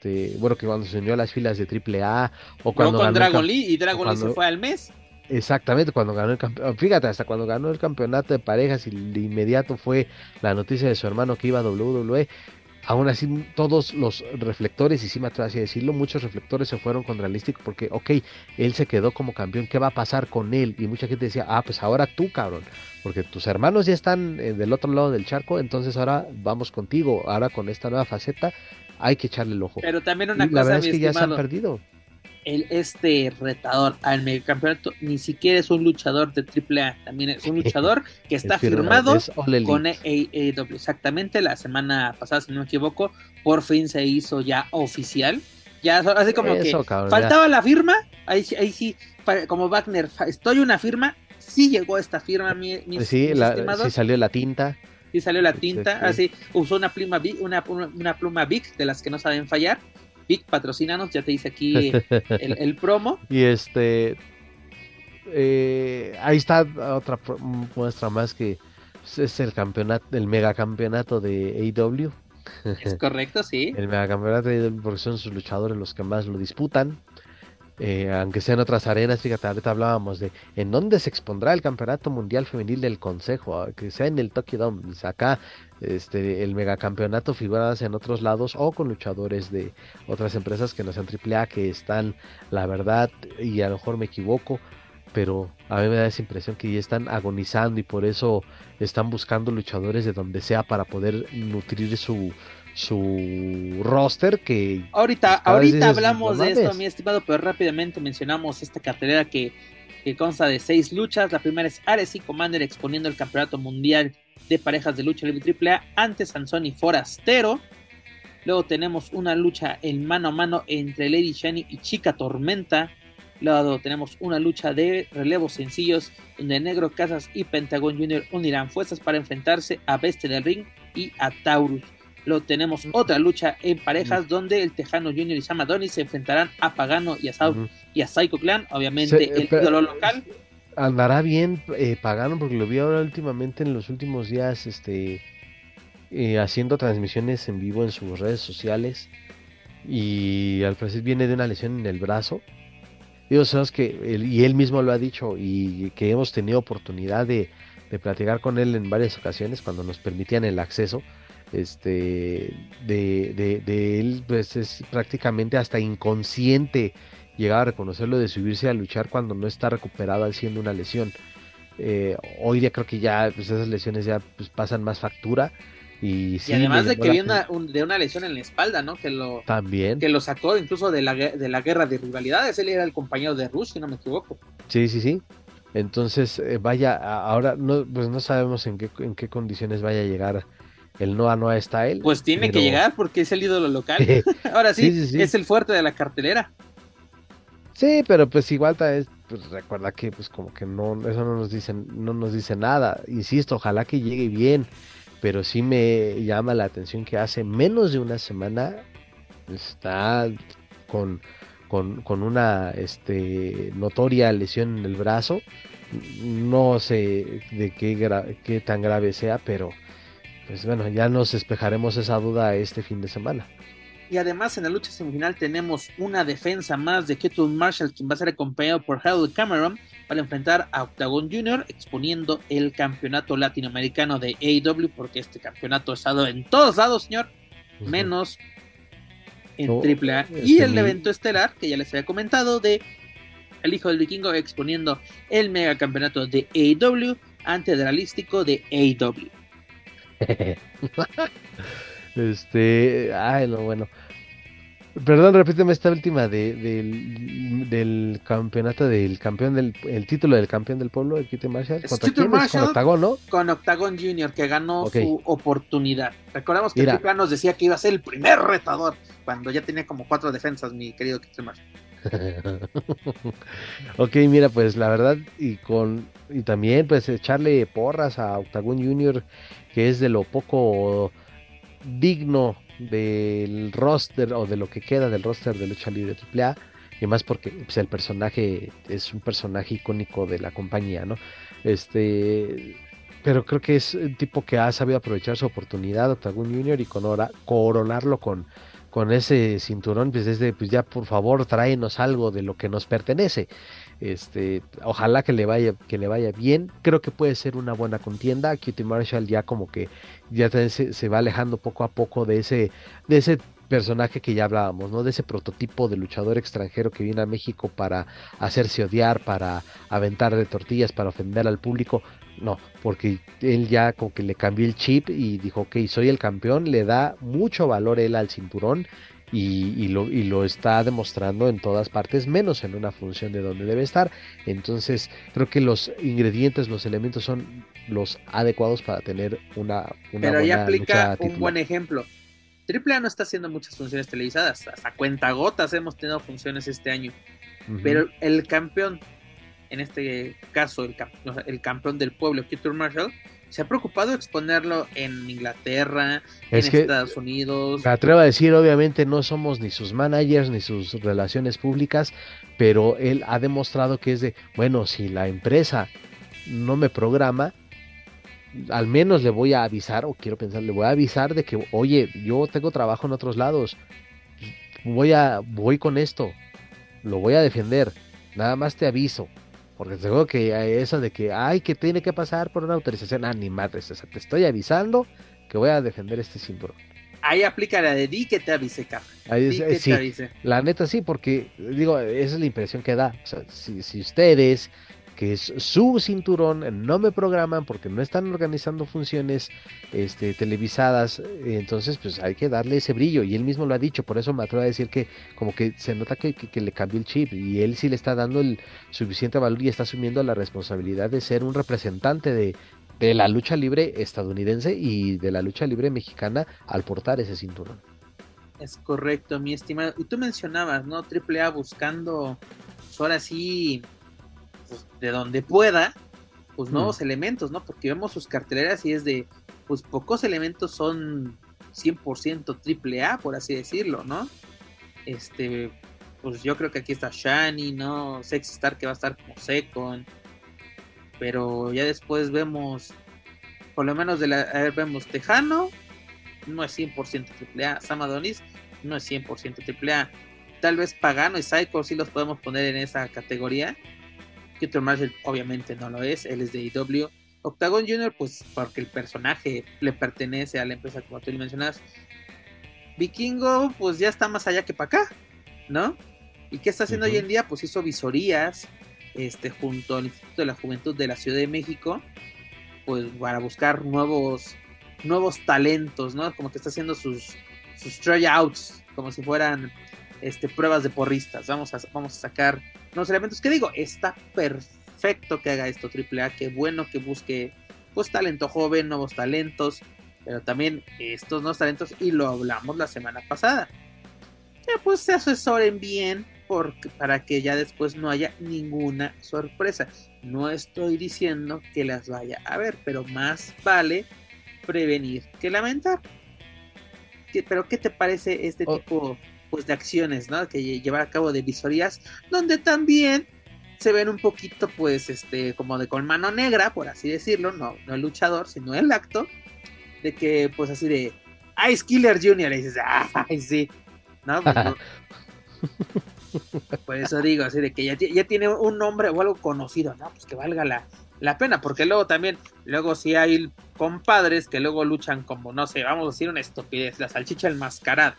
que cuando se unió a las filas de AAA, o cuando con Dragon Lee, y Dragon Lee se fue al mes. Exactamente, cuando ganó el campeonato, fíjate, hasta cuando ganó el campeonato de parejas y de inmediato fue la noticia de su hermano que iba a WWE. Aún así, todos los reflectores, y sí me atrevo a decirlo, muchos reflectores se fueron con Dralístico porque, ok, él se quedó como campeón, ¿qué va a pasar con él? Y mucha gente decía, pues ahora tú, cabrón, porque tus hermanos ya están del otro lado del charco, entonces ahora vamos contigo, ahora con esta nueva faceta hay que echarle el ojo. Pero también una cosa, la verdad es que ya se han perdido. Este retador al megacampeonato ni siquiera es un luchador de AAA, también es un luchador que está firmado con AEW. Exactamente, la semana pasada, si no me equivoco, por fin se hizo ya oficial. Ya, así como eso, que cabrón, faltaba la firma, ahí sí, como Wagner, estoy una firma, sí llegó esta firma, sí salió la tinta. Sí salió la tinta, así, usó una pluma Bic de las que no saben fallar. Vic, patrocínanos, ya te hice aquí el promo. Y ahí está otra muestra más que es el campeonato, el megacampeonato de AEW. Es correcto, sí. El megacampeonato de AEW, porque son sus luchadores los que más lo disputan. Aunque sean otras arenas, fíjate, ahorita hablábamos de en dónde se expondrá el campeonato mundial femenil del Consejo, que sea en el Tokyo Dome. Acá el megacampeonato figura en otros lados o con luchadores de otras empresas que no sean AAA, que están, la verdad, y a lo mejor me equivoco, pero a mí me da esa impresión que ya están agonizando y por eso están buscando luchadores de donde sea para poder nutrir su roster, que ahorita hablamos de esto, mi estimado, pero rápidamente mencionamos esta cartelera que consta de 6 luchas. La primera es Ares y Komander exponiendo el campeonato mundial de parejas de lucha libre AAA ante Sansón y Forastero. Luego tenemos una lucha en mano a mano entre Lady Shani y Chica Tormenta. Luego tenemos una lucha de relevos sencillos donde Negro Casas y Pentagon Jr. unirán fuerzas para enfrentarse a Bestia del Ring y a Taurus. Luego tenemos otra lucha en parejas donde el Tejano Junior y Sam Adonis se enfrentarán a Pagano y a Psycho Clan, obviamente el ídolo local. Andará bien Pagano, porque lo vi ahora últimamente en los últimos días haciendo transmisiones en vivo en sus redes sociales, y al parecer viene de una lesión en el brazo. Digo, sabes que él mismo lo ha dicho, y que hemos tenido oportunidad de platicar con él en varias ocasiones cuando nos permitían el acceso. De él, pues es prácticamente hasta inconsciente llegar a reconocerlo de subirse a luchar cuando no está recuperado haciendo una lesión. Hoy día creo que ya, pues esas lesiones ya, pues, pasan más factura, Y, sí, y además de que viene de una lesión en la espalda, ¿no? Que lo sacó incluso de la guerra de rivalidades. Él era el compañero de Rush, si no me equivoco. Sí, sí, sí. Entonces, vaya, ahora no, pues no sabemos en qué condiciones vaya a llegar el Noah Noah Style. Pues tiene que llegar porque es el ídolo local. Ahora sí, es el fuerte de la cartelera. Sí, pero pues igual pues recuerda que pues como que no, eso no nos dice nada. Insisto, ojalá que llegue bien, pero sí me llama la atención que hace menos de una semana está con una notoria lesión en el brazo. No sé de qué tan grave sea, pero pues bueno, ya nos despejaremos esa duda este fin de semana. Y además en la lucha semifinal tenemos una defensa más de Keaton Marshall, quien va a ser acompañado por Harold Cameron para enfrentar a Octagon Jr., exponiendo el campeonato latinoamericano de AEW, porque este campeonato ha estado en todos lados, señor, menos en AAA. Y el evento estelar, que ya les había comentado, de el Hijo del Vikingo exponiendo el megacampeonato de AEW ante Dralístico de AEW. No, bueno. Perdón, repíteme esta última del campeonato del campeón el título del campeón del pueblo, el Keaton Marshall. Con Octagon, ¿no? Con Octagon Jr., que ganó su oportunidad. Recordamos que el plan nos decía que iba a ser el primer retador, cuando ya tenía como 4 defensas, mi querido Keaton Marshall. Ok, mira, pues la verdad, y también pues echarle porras a Octagon Jr., que es de lo poco digno del roster o de lo que queda del roster de lucha libre AAA, y más porque pues, el personaje es un personaje icónico de la compañía, ¿no? Pero creo que es un tipo que ha sabido aprovechar su oportunidad, Octagon Jr., y coronarlo con ese cinturón, pues ya por favor tráenos algo de lo que nos pertenece. Ojalá que le vaya bien. Creo que puede ser una buena contienda. Keaton Marshall ya como que ya se va alejando poco a poco de ese personaje que ya hablábamos, ¿no? De ese prototipo de luchador extranjero que viene a México para hacerse odiar, para aventar de tortillas, para ofender al público. No, porque él ya como que le cambió el chip y dijo, ok, soy el campeón. Le da mucho valor él al cinturón. Y lo está demostrando en todas partes, menos en una función de donde debe estar. Entonces creo que los ingredientes, los elementos son los adecuados para tener una pero buena ya aplica lucha un buen ejemplo. AAA no está haciendo muchas funciones televisadas, hasta cuentagotas hemos tenido funciones este año. Uh-huh. Pero el campeón, en este caso el campeón del pueblo, Keaton Marshall, se ha preocupado de exponerlo en Inglaterra, en Estados Unidos. Me atrevo a decir, obviamente no somos ni sus managers ni sus relaciones públicas, pero él ha demostrado que es bueno, si la empresa no me programa, al menos le voy a avisar, o quiero pensar, le voy a avisar de que, oye, yo tengo trabajo en otros lados, voy con esto, lo voy a defender, nada más te aviso. Porque seguro que eso de que hay que tiene que pasar por una autorización, ni madres, o sea, te estoy avisando que voy a defender este cinturón. Ahí aplica la de di que te avise, avise. La neta sí, porque digo, esa es la impresión que da. O sea, si ustedes, que es su cinturón, no me programan porque no están organizando funciones televisadas, entonces pues hay que darle ese brillo, y él mismo lo ha dicho. Por eso me atrevo a decir que como que se nota que le cambió el chip, y él sí le está dando el suficiente valor y está asumiendo la responsabilidad de ser un representante de la lucha libre estadounidense y de la lucha libre mexicana al portar ese cinturón. Es correcto, mi estimado. Y tú mencionabas, ¿no? AAA buscando, pues ahora sí, pues de donde pueda, pues nuevos elementos, ¿no? Porque vemos sus carteleras y es pues pocos elementos son 100% AAA, por así decirlo, ¿no? Pues yo creo que aquí está Shani, ¿no? Sexy Star, que va a estar como second, pero ya después vemos, por lo menos vemos Tejano, no es 100% AAA, Sam Adonis no es 100% AAA, tal vez Pagano y Psycho sí los podemos poner en esa categoría. Keaton Marshall obviamente no lo es, él es de AEW. Octagon Jr., pues porque el personaje le pertenece a la empresa, como tú le mencionas. Vikingo, pues ya está más allá que para acá, ¿no? ¿Y qué está haciendo hoy en día? Pues hizo visorías junto al Instituto de la Juventud de la Ciudad de México, pues para buscar nuevos nuevos talentos, ¿no? Como que está haciendo sus tryouts, como si fueran pruebas de porristas. Vamos a sacar nuevos elementos. ¿Qué digo? Está perfecto que haga esto AAA, qué bueno que busque pues talento joven, nuevos talentos, pero también estos nuevos talentos, y lo hablamos la semana pasada, pues se asesoren bien para que ya después no haya ninguna sorpresa. No estoy diciendo que las vaya a ver, pero más vale prevenir que lamentar. Pero ¿qué te parece tipo pues de acciones, ¿no? Que llevar a cabo de visorías, donde también se ven un poquito pues como de con mano negra, por así decirlo, no el luchador, sino el acto de que pues así de Ice Killer Jr. y dices, ay sí, no, pues no. Por eso digo, así de que ya tiene un nombre o algo conocido, ¿no? Pues que valga la pena, porque luego también, si hay compadres que luego luchan como, no sé, vamos a decir una estupidez, la salchicha enmascarada,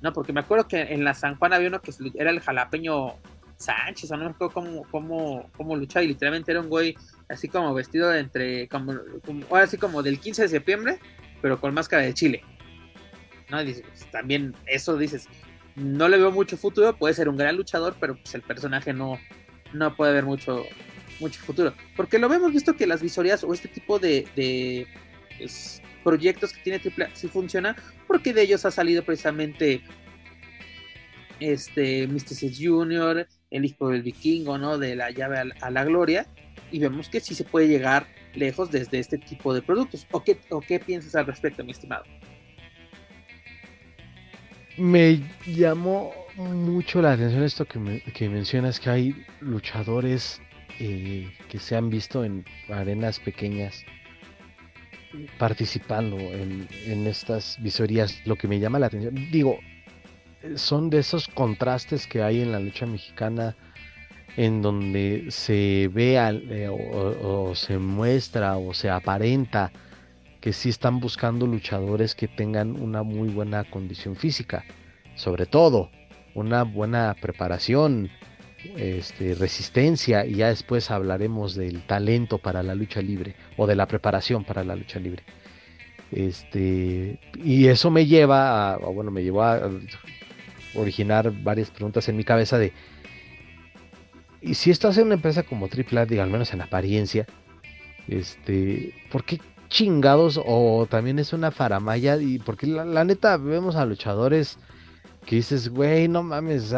¿no? Porque me acuerdo que en la San Juan había uno que era el Jalapeño Sánchez, o no me acuerdo cómo luchaba, y literalmente era un güey así como vestido ahora sí como del 15 de septiembre, pero con máscara de chile, ¿no? Y dices, también eso dices... No le veo mucho futuro, puede ser un gran luchador, pero pues el personaje no puede haber mucho futuro. Porque lo hemos visto que las visorías o este tipo de proyectos que tiene AAA sí funciona, porque de ellos ha salido precisamente Místico Jr., el hijo del vikingo, ¿no? De la llave a la gloria, y vemos que sí se puede llegar lejos desde este tipo de productos. ¿O qué piensas al respecto, mi estimado? Me llamó mucho la atención esto que mencionas, que hay luchadores que se han visto en arenas pequeñas participando en estas visorías. Lo que me llama la atención, digo, son de esos contrastes que hay en la lucha mexicana, en donde se ve o se muestra o se aparenta que sí están buscando luchadores que tengan una muy buena condición física, sobre todo una buena preparación, resistencia, y ya después hablaremos del talento para la lucha libre o de la preparación para la lucha libre. Y eso me lleva me llevó a originar varias preguntas en mi cabeza de, y si esto hace una empresa como AAA, digo, al menos en apariencia, ¿por qué chingados? O también es una faramaya, y porque la neta vemos a luchadores que dices, güey, no mames,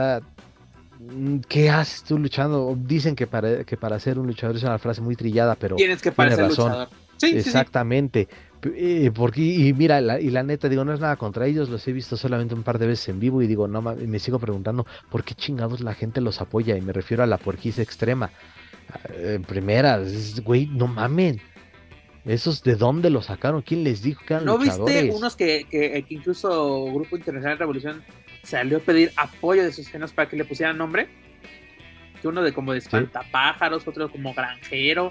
¿qué haces tú luchando? Dicen que para ser un luchador, es una frase muy trillada, pero tienes que parecer luchador. Sí, exactamente. Sí. Porque la neta, digo, no es nada contra ellos, los he visto solamente un par de veces en vivo y digo, no mames, me sigo preguntando por qué chingados la gente los apoya, y me refiero a la puerquiza extrema. En primera, güey, no mamen. ¿Esos de dónde los sacaron? ¿Quién les dijo que eran luchadores? ¿No viste unos que incluso Grupo Internacional Revolución salió a pedir apoyo de sus genos para que le pusieran nombre? Que uno de como de espantapájaros, otro como granjero,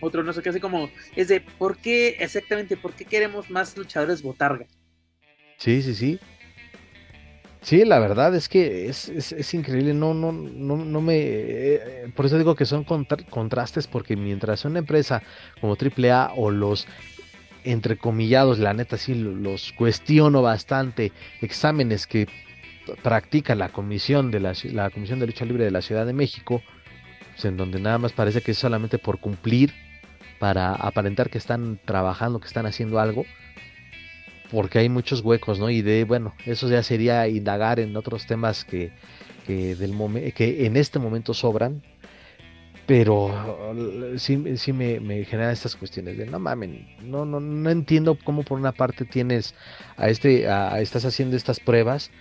otro no sé qué, así como... Es de, ¿por qué exactamente? ¿Por qué queremos más luchadores botarga? Sí. Sí, la verdad es que es increíble, no me... por eso digo que son contrastes, porque mientras una empresa como AAA o los entrecomillados, la neta sí los cuestiono bastante, exámenes que practica la Comisión de la Comisión de Lucha Libre de la Ciudad de México, pues en donde nada más parece que es solamente por cumplir, para aparentar que están trabajando, que están haciendo algo, porque hay muchos huecos, ¿no? Y eso ya sería indagar en otros temas que en este momento sobran, pero sí me generan estas cuestiones de, no mamen, no entiendo cómo por una parte tienes estás haciendo estas pruebas,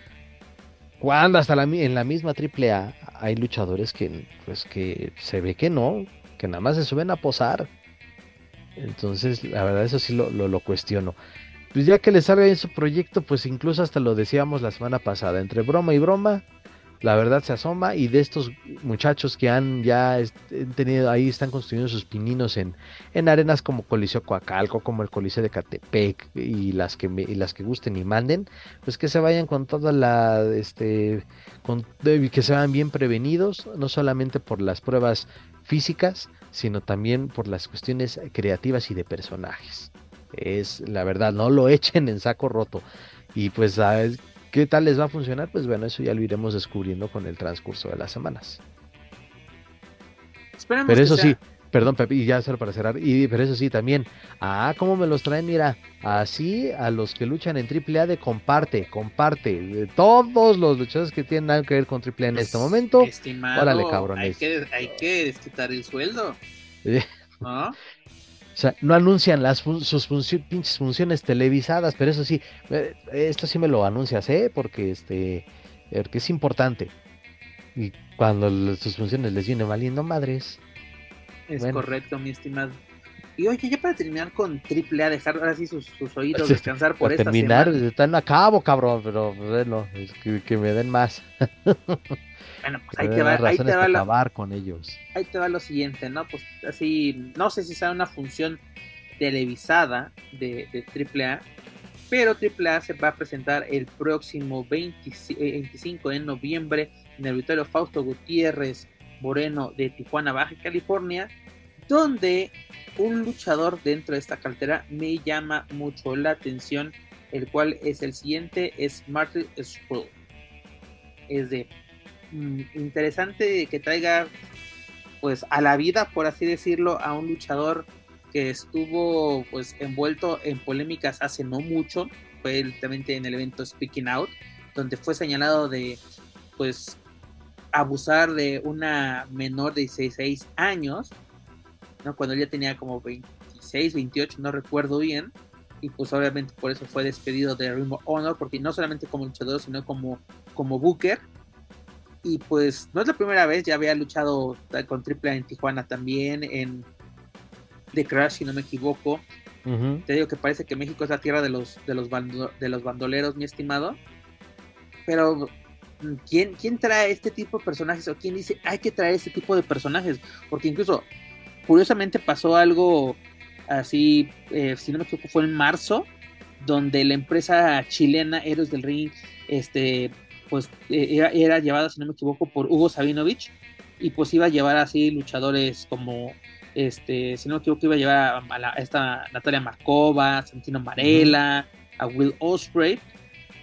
cuando hasta en la misma AAA hay luchadores que se ve que no, que nada más se suben a posar. Entonces, la verdad, eso sí lo cuestiono. Pues ya que les salga en su proyecto, pues incluso hasta lo decíamos la semana pasada, entre broma y broma, la verdad se asoma, y de estos muchachos que han ya tenido ahí, están construyendo sus pininos en arenas como Coliseo Coacalco, como el Coliseo de Catepec, y las que gusten y manden, pues que se vayan con toda que se vayan bien prevenidos, no solamente por las pruebas físicas, sino también por las cuestiones creativas y de personajes. es la verdad, no lo echen en saco roto. Y pues, ¿sabes qué tal les va a funcionar? Pues bueno, eso ya lo iremos descubriendo con el transcurso de las semanas. Esperemos. Pero eso sí, perdón, Pepe, y ya para cerrar, pero eso sí, también, cómo me los traen, mira, así a los que luchan en AAA de comparte, todos los luchadores que tienen algo que ver con AAA en este momento, estimado, órale, cabrones. Hay que desquitar el sueldo, ¿no? O sea, no anuncian sus pinches funciones televisadas, pero eso sí, esto sí me lo anuncias, porque porque es importante. Y cuando sus funciones les vienen valiendo madres. Es bueno. Correcto, mi estimado. Y oye, ya para terminar con AAA, dejar ahora sí sus oídos descansar por esta semana. Están a cabo, cabrón, pero bueno, es que me den más. Bueno, pues ahí te va con ellos. Ahí te va lo siguiente, ¿no? Pues así, no sé si sea una función televisada de AAA, pero AAA se va a presentar el próximo 25 de noviembre en el auditorio Fausto Gutiérrez Moreno de Tijuana, Baja California, donde un luchador dentro de esta cartera me llama mucho la atención, el cual es el siguiente, es Martin Sproul. Es de interesante que traiga pues a la vida, por así decirlo, a un luchador que estuvo pues envuelto en polémicas hace no mucho, fue directamente en el evento Speaking Out, donde fue señalado de pues abusar de una menor de 16 años, ¿no? Cuando él ya tenía como 26, 28, no recuerdo bien, y pues obviamente por eso fue despedido de Ring of Honor, porque no solamente como luchador, sino como booker, y pues no es la primera vez, ya había luchado con AAA en Tijuana también, en The Crash, si no me equivoco. Uh-huh. Te digo que parece que México es la tierra de los bandoleros, mi estimado, pero... ¿Quién trae este tipo de personajes? ¿O quién dice hay que traer este tipo de personajes? Porque incluso, curiosamente pasó algo así, si no me equivoco fue en marzo, donde la empresa chilena Héroes del Ring era llevada, si no me equivoco, por Hugo Sabinovich, y pues iba a llevar así luchadores como si no me equivoco iba a llevar a esta Natalia Markova, Santino Marella, a Will Ospreay,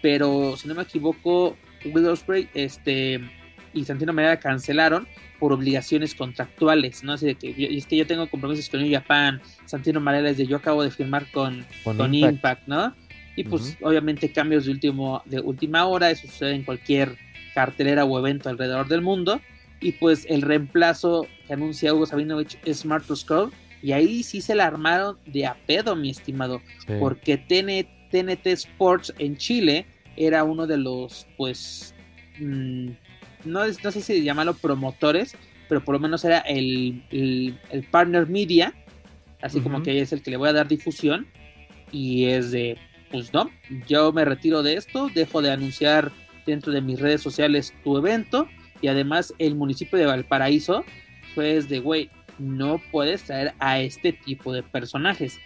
pero si no me equivoco Will Ospreay y Santino Marella cancelaron por obligaciones contractuales, ¿no? Así de que yo tengo compromisos con New Japan, Santino Marella es de yo acabo de firmar con Impact, ¿no? Y pues obviamente cambios de última hora, eso sucede en cualquier cartelera o evento alrededor del mundo, y pues el reemplazo que anuncia Hugo Sabinovich es Martin Sproul, y ahí sí se la armaron de a pedo, mi estimado, sí. Porque TNT Sports en Chile era uno de los, pues, no sé si llamarlo promotores, pero por lo menos era el partner media, así uh-huh. Como que es el que le voy a dar difusión, y es de, pues no, yo me retiro de esto, dejo de anunciar dentro de mis redes sociales tu evento, y además el municipio de Valparaíso, pues de, güey, no puedes traer a este tipo de personajes.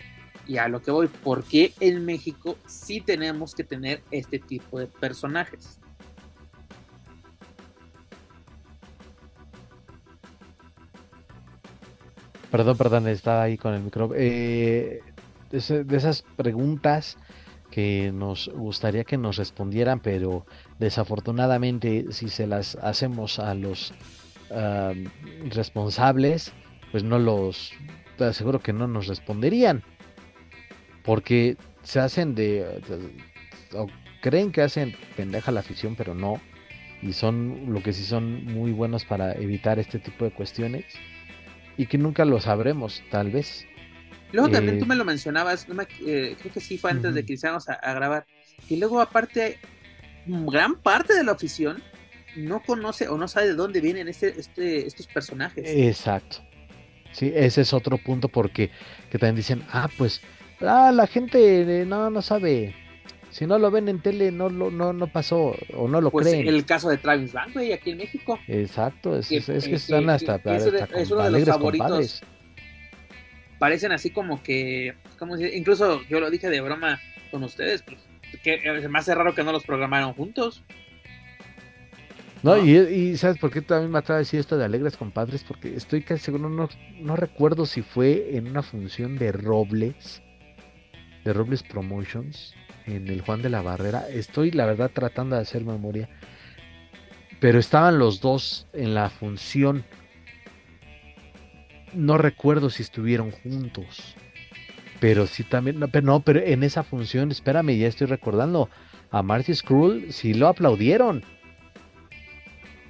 Y a lo que voy, porque en México sí tenemos que tener este tipo de personajes. Perdón, estaba ahí con el micrófono. De esas preguntas que nos gustaría que nos respondieran, pero desafortunadamente si se las hacemos a los responsables, pues te aseguro que no nos responderían. Porque se hacen o creen que hacen pendeja la afición, pero no. Y son lo que sí son muy buenos para evitar este tipo de cuestiones. Y que nunca lo sabremos, tal vez. Luego también tú me lo mencionabas, creo que sí fue antes de que iniciáramos a grabar. Y luego aparte, gran parte de la afición no conoce o no sabe de dónde vienen estos personajes. Exacto. Sí, ese es otro punto porque también dicen, pues... la gente no sabe. Si no lo ven en tele, no pasó o no lo creen. El caso de Travis Banks, güey, aquí en México. Exacto, es que están hasta es uno de los favoritos. Compadres. Parecen así como que, ¿cómo decir? Incluso yo lo dije de broma con ustedes, pues, que se me hace raro que no los programaron juntos. No. Y ¿sabes por qué también me atrevo a decir esto de Alegres Compadres? Porque estoy casi seguro, no recuerdo si fue en una función de Robles de Robles Promotions en el Juan de la Barrera. Estoy, la verdad, tratando de hacer memoria, pero estaban los dos en la función. No recuerdo si estuvieron juntos, pero sí también, pero en esa función, espérame, ya estoy recordando, a Marty Scurll sí lo aplaudieron.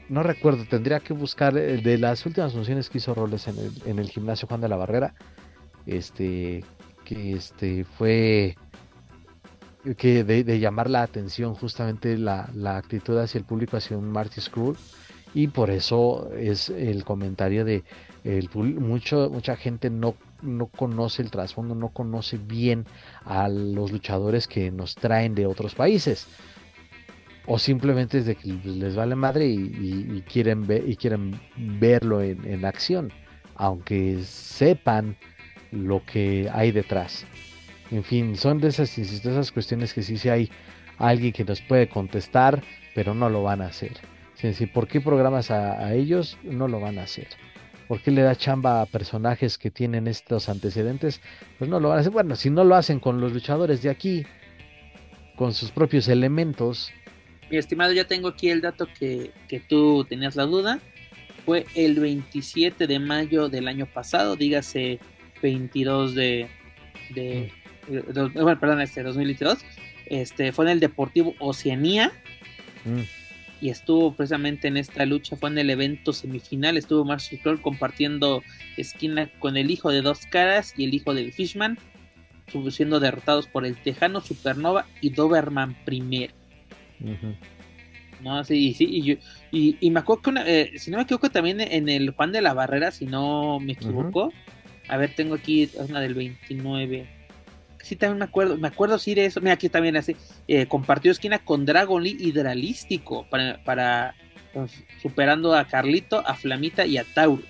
No recuerdo, tendría que buscar de las últimas funciones que hizo Robles en el gimnasio Juan de la Barrera, fue de llamar la atención justamente la actitud hacia el público, hacia un Marty Scurll, y por eso es el comentario de mucha gente no conoce el trasfondo, no conoce bien a los luchadores que nos traen de otros países, o simplemente es de que les vale madre y quieren verlo en acción, aunque sepan lo que hay detrás. En fin, son de esas cuestiones que sí hay alguien que nos puede contestar, pero no lo van a hacer. Es decir, ¿por qué programas a ellos? No lo van a hacer. ¿Por qué le da chamba a personajes que tienen estos antecedentes? Pues no lo van a hacer. Bueno, si no lo hacen con los luchadores de aquí, con sus propios elementos. Mi estimado, ya tengo aquí el dato que tú tenías la duda. Fue el 27 de mayo del año pasado, dígase 22 de 2022. Fue en el Deportivo Oceanía. Y estuvo precisamente en esta lucha, fue en el evento semifinal, estuvo Marcy Scurll compartiendo esquina con el Hijo de Dos Caras y el Hijo del Fishman, siendo derrotados por el Tejano, Supernova y Doberman Primero. Uh-huh. No, sí, y me acuerdo que si no me equivoco también en el Juan de la Barrera, si no me equivoco, uh-huh. A ver, tengo aquí una del 29... Sí, también me acuerdo sí de eso. Mira, aquí también así, compartió esquina con Dragon Lee Hidralístico para superando a Carlito, a Flamita y a Taurus.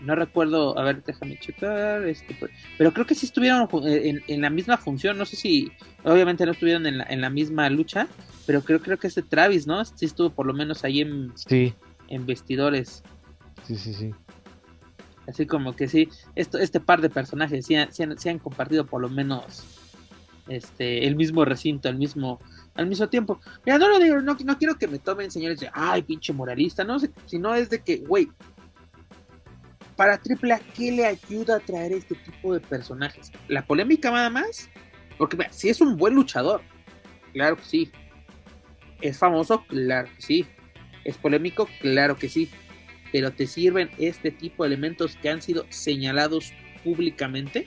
No recuerdo, a ver, déjame checar, pero creo que sí estuvieron en la misma función, no sé si, obviamente no estuvieron en la misma lucha, pero creo que Travis, ¿no? Sí estuvo por lo menos ahí en vestidores. Sí. Así como que sí, este par de personajes sí han compartido por lo menos el mismo recinto, al mismo tiempo. Mira, no lo digo, no quiero que me tomen, señores, de ay, pinche moralista, no sé, sino es de que, güey, para AAA, ¿qué le ayuda a traer este tipo de personajes? La polémica nada más, porque mira, si es un buen luchador, claro que sí. Es famoso, claro que sí. Es polémico, claro que sí. Pero te sirven este tipo de elementos que han sido señalados públicamente,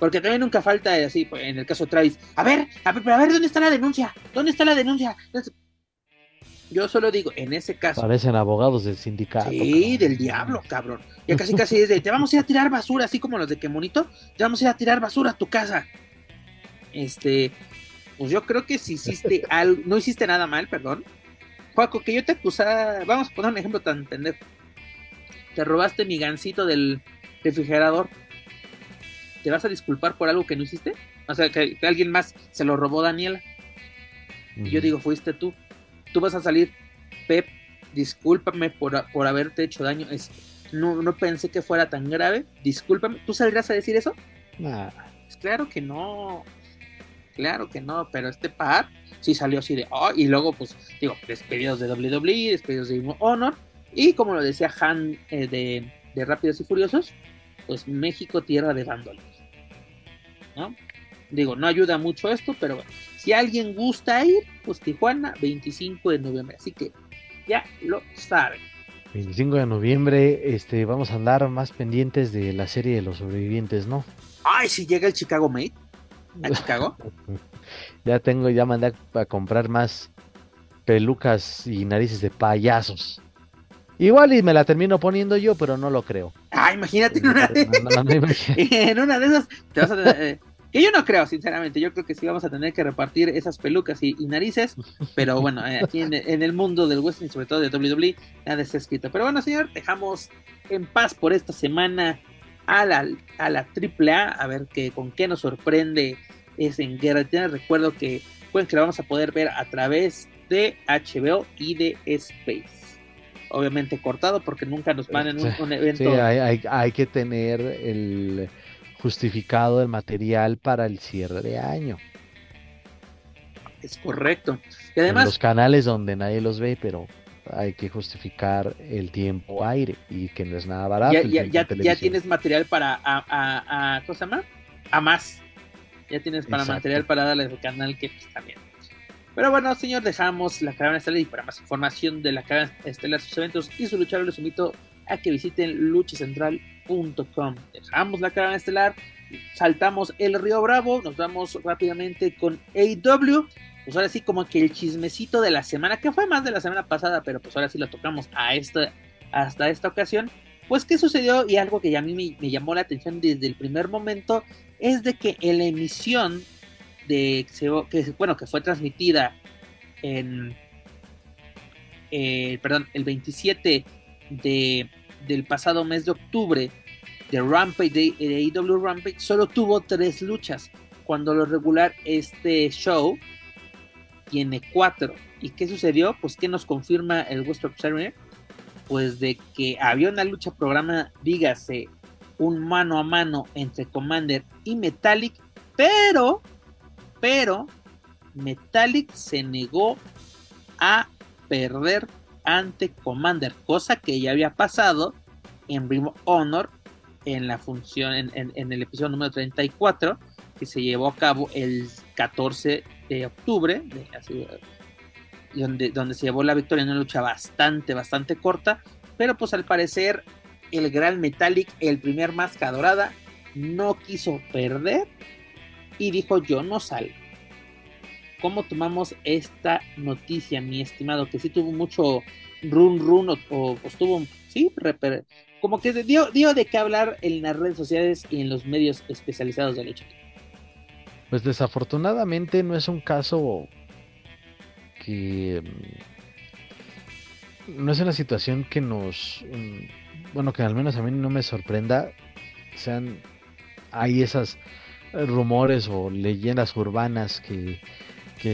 porque también nunca falta así, pues, en el caso de Travis, a ver, ¿dónde está la denuncia? Yo solo digo, en ese caso parecen abogados del sindicato. Sí, cabrón. Del diablo, cabrón. Ya casi es de, te vamos a ir a tirar basura, así como los de Kemonito, te vamos a ir a tirar basura a tu casa. Pues yo creo que si hiciste algo, no hiciste nada mal, perdón, Paco, que yo te acusara, vamos a poner un ejemplo tan pendejo, te robaste mi gansito del refrigerador, ¿te vas a disculpar por algo que no hiciste? O sea, que alguien más se lo robó Daniela, uh-huh. Y yo digo, fuiste tú vas a salir, Pep, discúlpame por haberte hecho daño, no pensé que fuera tan grave, discúlpame, ¿tú saldrás a decir eso? Nah. Pues claro que no, pero este par sí salió así de, y luego pues digo, despedidos de WWE, despedidos de Honor, y como lo decía Han de Rápidos y Furiosos, pues México tierra de bandoleros, ¿no? Digo, no ayuda mucho esto, pero bueno, si alguien gusta ir, pues Tijuana, 25 de noviembre, así que ya lo saben. 25 de noviembre, vamos a andar más pendientes de la serie de los sobrevivientes, ¿no? Ay, si llega el Chicago Mate, a Chicago. Ya mandé a comprar más pelucas y narices de payasos. Igual y me la termino poniendo yo, pero no lo creo. Ah, imagínate en una de esas te vas a tener, que yo no creo, sinceramente. Yo creo que sí vamos a tener que repartir esas pelucas y narices, pero bueno, aquí en el mundo del wrestling, sobre todo de WWE, nada está escrito. Pero bueno, señor, dejamos en paz por esta semana a la AAA, a ver con qué nos sorprende es en Guerra de Titanes. Recuerdo que pues, que la vamos a poder ver a través de HBO y de Space, obviamente cortado porque nunca nos mandan un evento. Sí, hay que tener el justificado el material para el cierre de año. Es correcto. Y además, en los canales donde nadie los ve, pero hay que justificar el tiempo aire, y que no es nada barato. Ya tienes material para cosa más, a más. Ya tienes para material para darle al canal, que pues también. Pero bueno, señor, dejamos la Caravana Estelar, y para más información de la Caravana Estelar, sus eventos y su luchador, les invito a que visiten luchacentral.com. Dejamos la Caravana Estelar, saltamos el Río Bravo, nos vamos rápidamente con AEW. Pues ahora sí, como que el chismecito de la semana, que fue más de la semana pasada, pero pues ahora sí lo tocamos hasta esta ocasión. Pues qué sucedió, y algo que a mí me llamó la atención desde el primer momento, es de que en la emisión que fue transmitida el 27 del pasado mes de octubre, de Rampage, de AEW Rampage, solo tuvo 3 luchas, cuando lo regular este show tiene 4. ¿Y qué sucedió? Pues que nos confirma el West Observer, pues de que había una lucha programa, dígase, un mano a mano entre Komander y Metallic, pero Metallic se negó a perder ante Komander, cosa que ya había pasado en Ring of Honor, en la función, en el episodio número 34, que se llevó a cabo el 14 de octubre, donde se llevó la victoria en una lucha bastante corta, pero pues al parecer el gran Metallic, el primer Máscara Dorada, no quiso perder y dijo: yo no salgo. ¿Cómo tomamos esta noticia, mi estimado? Que sí tuvo mucho run o estuvo, sí, como que dio de qué hablar en las redes sociales y en los medios especializados de lucha. Pues desafortunadamente no es un caso que... No es una situación que nos... Bueno, que al menos a mí no me sorprenda. Hay esas rumores o leyendas urbanas que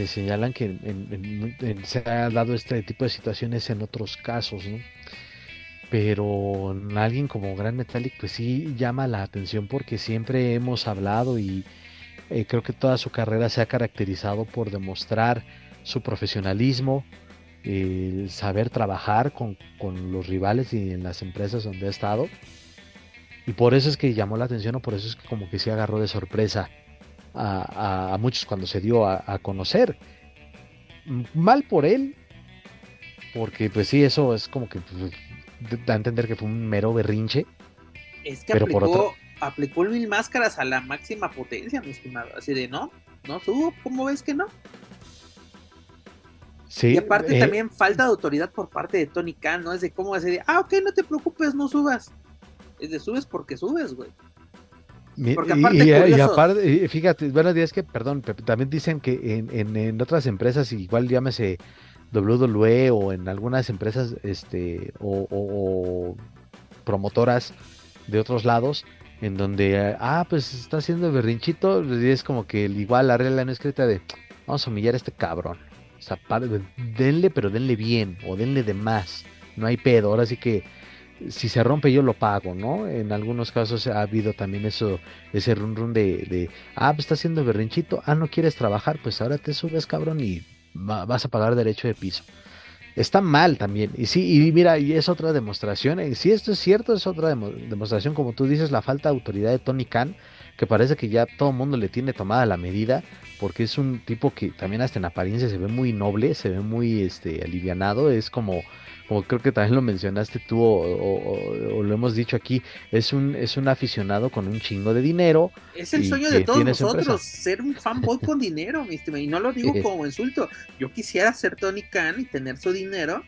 señalan que se ha dado este tipo de situaciones en otros casos, ¿no? Pero alguien como Gran Metallic pues sí llama la atención, porque siempre hemos hablado, y creo que toda su carrera se ha caracterizado por demostrar su profesionalismo, el saber trabajar con los rivales y en las empresas donde ha estado, y por eso es que llamó la atención, o por eso es que como que sí agarró de sorpresa a muchos cuando se dio a conocer. Mal por él, porque pues sí, eso es como que da a entender que fue un mero berrinche. Es que pero aplicó el mil máscaras a la máxima potencia, mi estimado. Así de no subo, ¿cómo ves que no? Sí, y aparte también falta de autoridad por parte de Tony Khan, ¿no? Es de cómo hacer, ok, no te preocupes, no subas. Es de subes porque subes, güey. Porque aparte, y fíjate, bueno, es que, perdón, también dicen que en otras empresas, igual llámese WWE o en algunas empresas o promotoras de otros lados, en donde, pues está haciendo berrinchito, y es como que igual la regla no escrita de vamos a humillar a este cabrón. O sea, denle, pero denle bien, o denle de más, no hay pedo, ahora sí que si se rompe yo lo pago, ¿no? En algunos casos ha habido también ese run de pues está haciendo berrinchito, no quieres trabajar, pues ahora te subes, cabrón, y vas a pagar derecho de piso. Está mal también, y sí, y mira, y es otra demostración, si esto es cierto, es otra demostración, como tú dices, la falta de autoridad de Tony Khan, que parece que ya todo el mundo le tiene tomada la medida, porque es un tipo que también hasta en apariencia se ve muy noble, se ve muy alivianado, es como creo que también lo mencionaste tú o lo hemos dicho aquí, es un aficionado con un chingo de dinero. Es el sueño de todos nosotros, ser un fanboy con dinero, y no lo digo como insulto, yo quisiera ser Tony Khan y tener su dinero,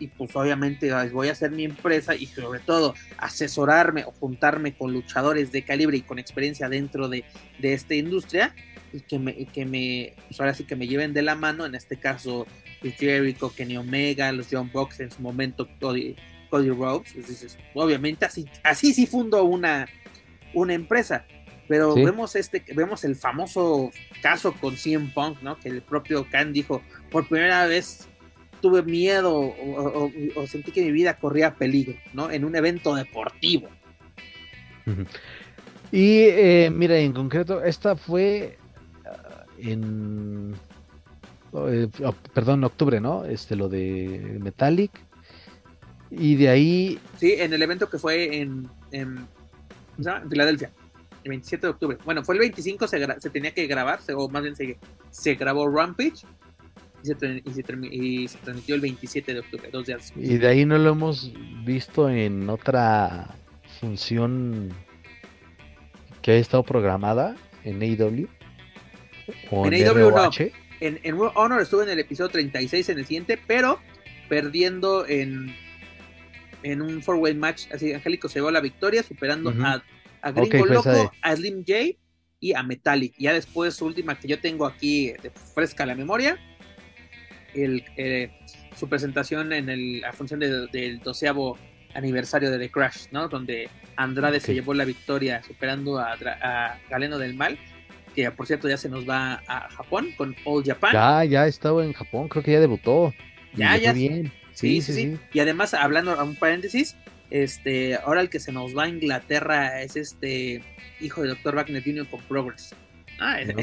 y pues obviamente voy a hacer mi empresa y sobre todo asesorarme o juntarme con luchadores de calibre y con experiencia dentro de esta industria, y que me pues ahora sí que me lleven de la mano, en este caso Jericho, Kenny Omega, los John Box en su momento, Cody Rhodes. Entonces, obviamente así sí fundó una empresa, pero ¿sí? vemos el famoso caso con CM Punk, ¿no? Que el propio Khan dijo: por primera vez tuve miedo o sentí que mi vida corría peligro, ¿no? En un evento deportivo. Y mira, en concreto, esta fue en... perdón, octubre, ¿no? Lo de Metallic. Y de ahí... Sí, en el evento que fue en Filadelfia, el 27 de octubre. Bueno, fue el 25, se tenía que grabar, o más bien se grabó Rampage y se transmitió el 27 de octubre, 2 días. Y de ahí no lo hemos visto en otra función que haya estado programada en AEW. En AEW no. En World Honor estuvo en el episodio 36 en el siguiente, pero perdiendo en un four-way match. Así Angélico se llevó la victoria, superando a Gringo Loco, a Slim J y a Metallic. Ya después, su última que yo tengo aquí fresca la memoria, su presentación en la función del 12º aniversario de The Crash, ¿no? Donde Andrade se llevó la victoria, superando a Galeno del Mal, que por cierto ya se nos va a Japón con All Japan. Ya estaba en Japón, creo que ya debutó. Ya. Bien. Sí. Y además, hablando a un paréntesis, ahora el que se nos va a Inglaterra es hijo de Dr. Wagner Jr. con Progress.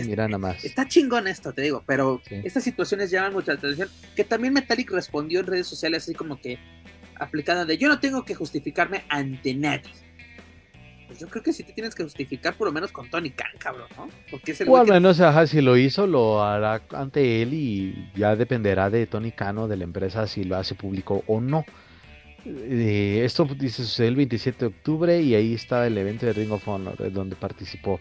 Mira nada más. Está chingón esto, te digo, pero estas situaciones llaman mucha atención, que también Metallic respondió en redes sociales así como que aplicada de yo no tengo que justificarme ante nadie. Pues yo creo que sí te tienes que justificar por lo menos con Tony Khan, cabrón, ¿no? Porque es el güey al menos, si lo hizo, lo hará ante él y ya dependerá de Tony Khan o de la empresa si lo hace público o no. Esto dice sucedió el 27 de octubre y ahí estaba el evento de Ring of Honor donde participó.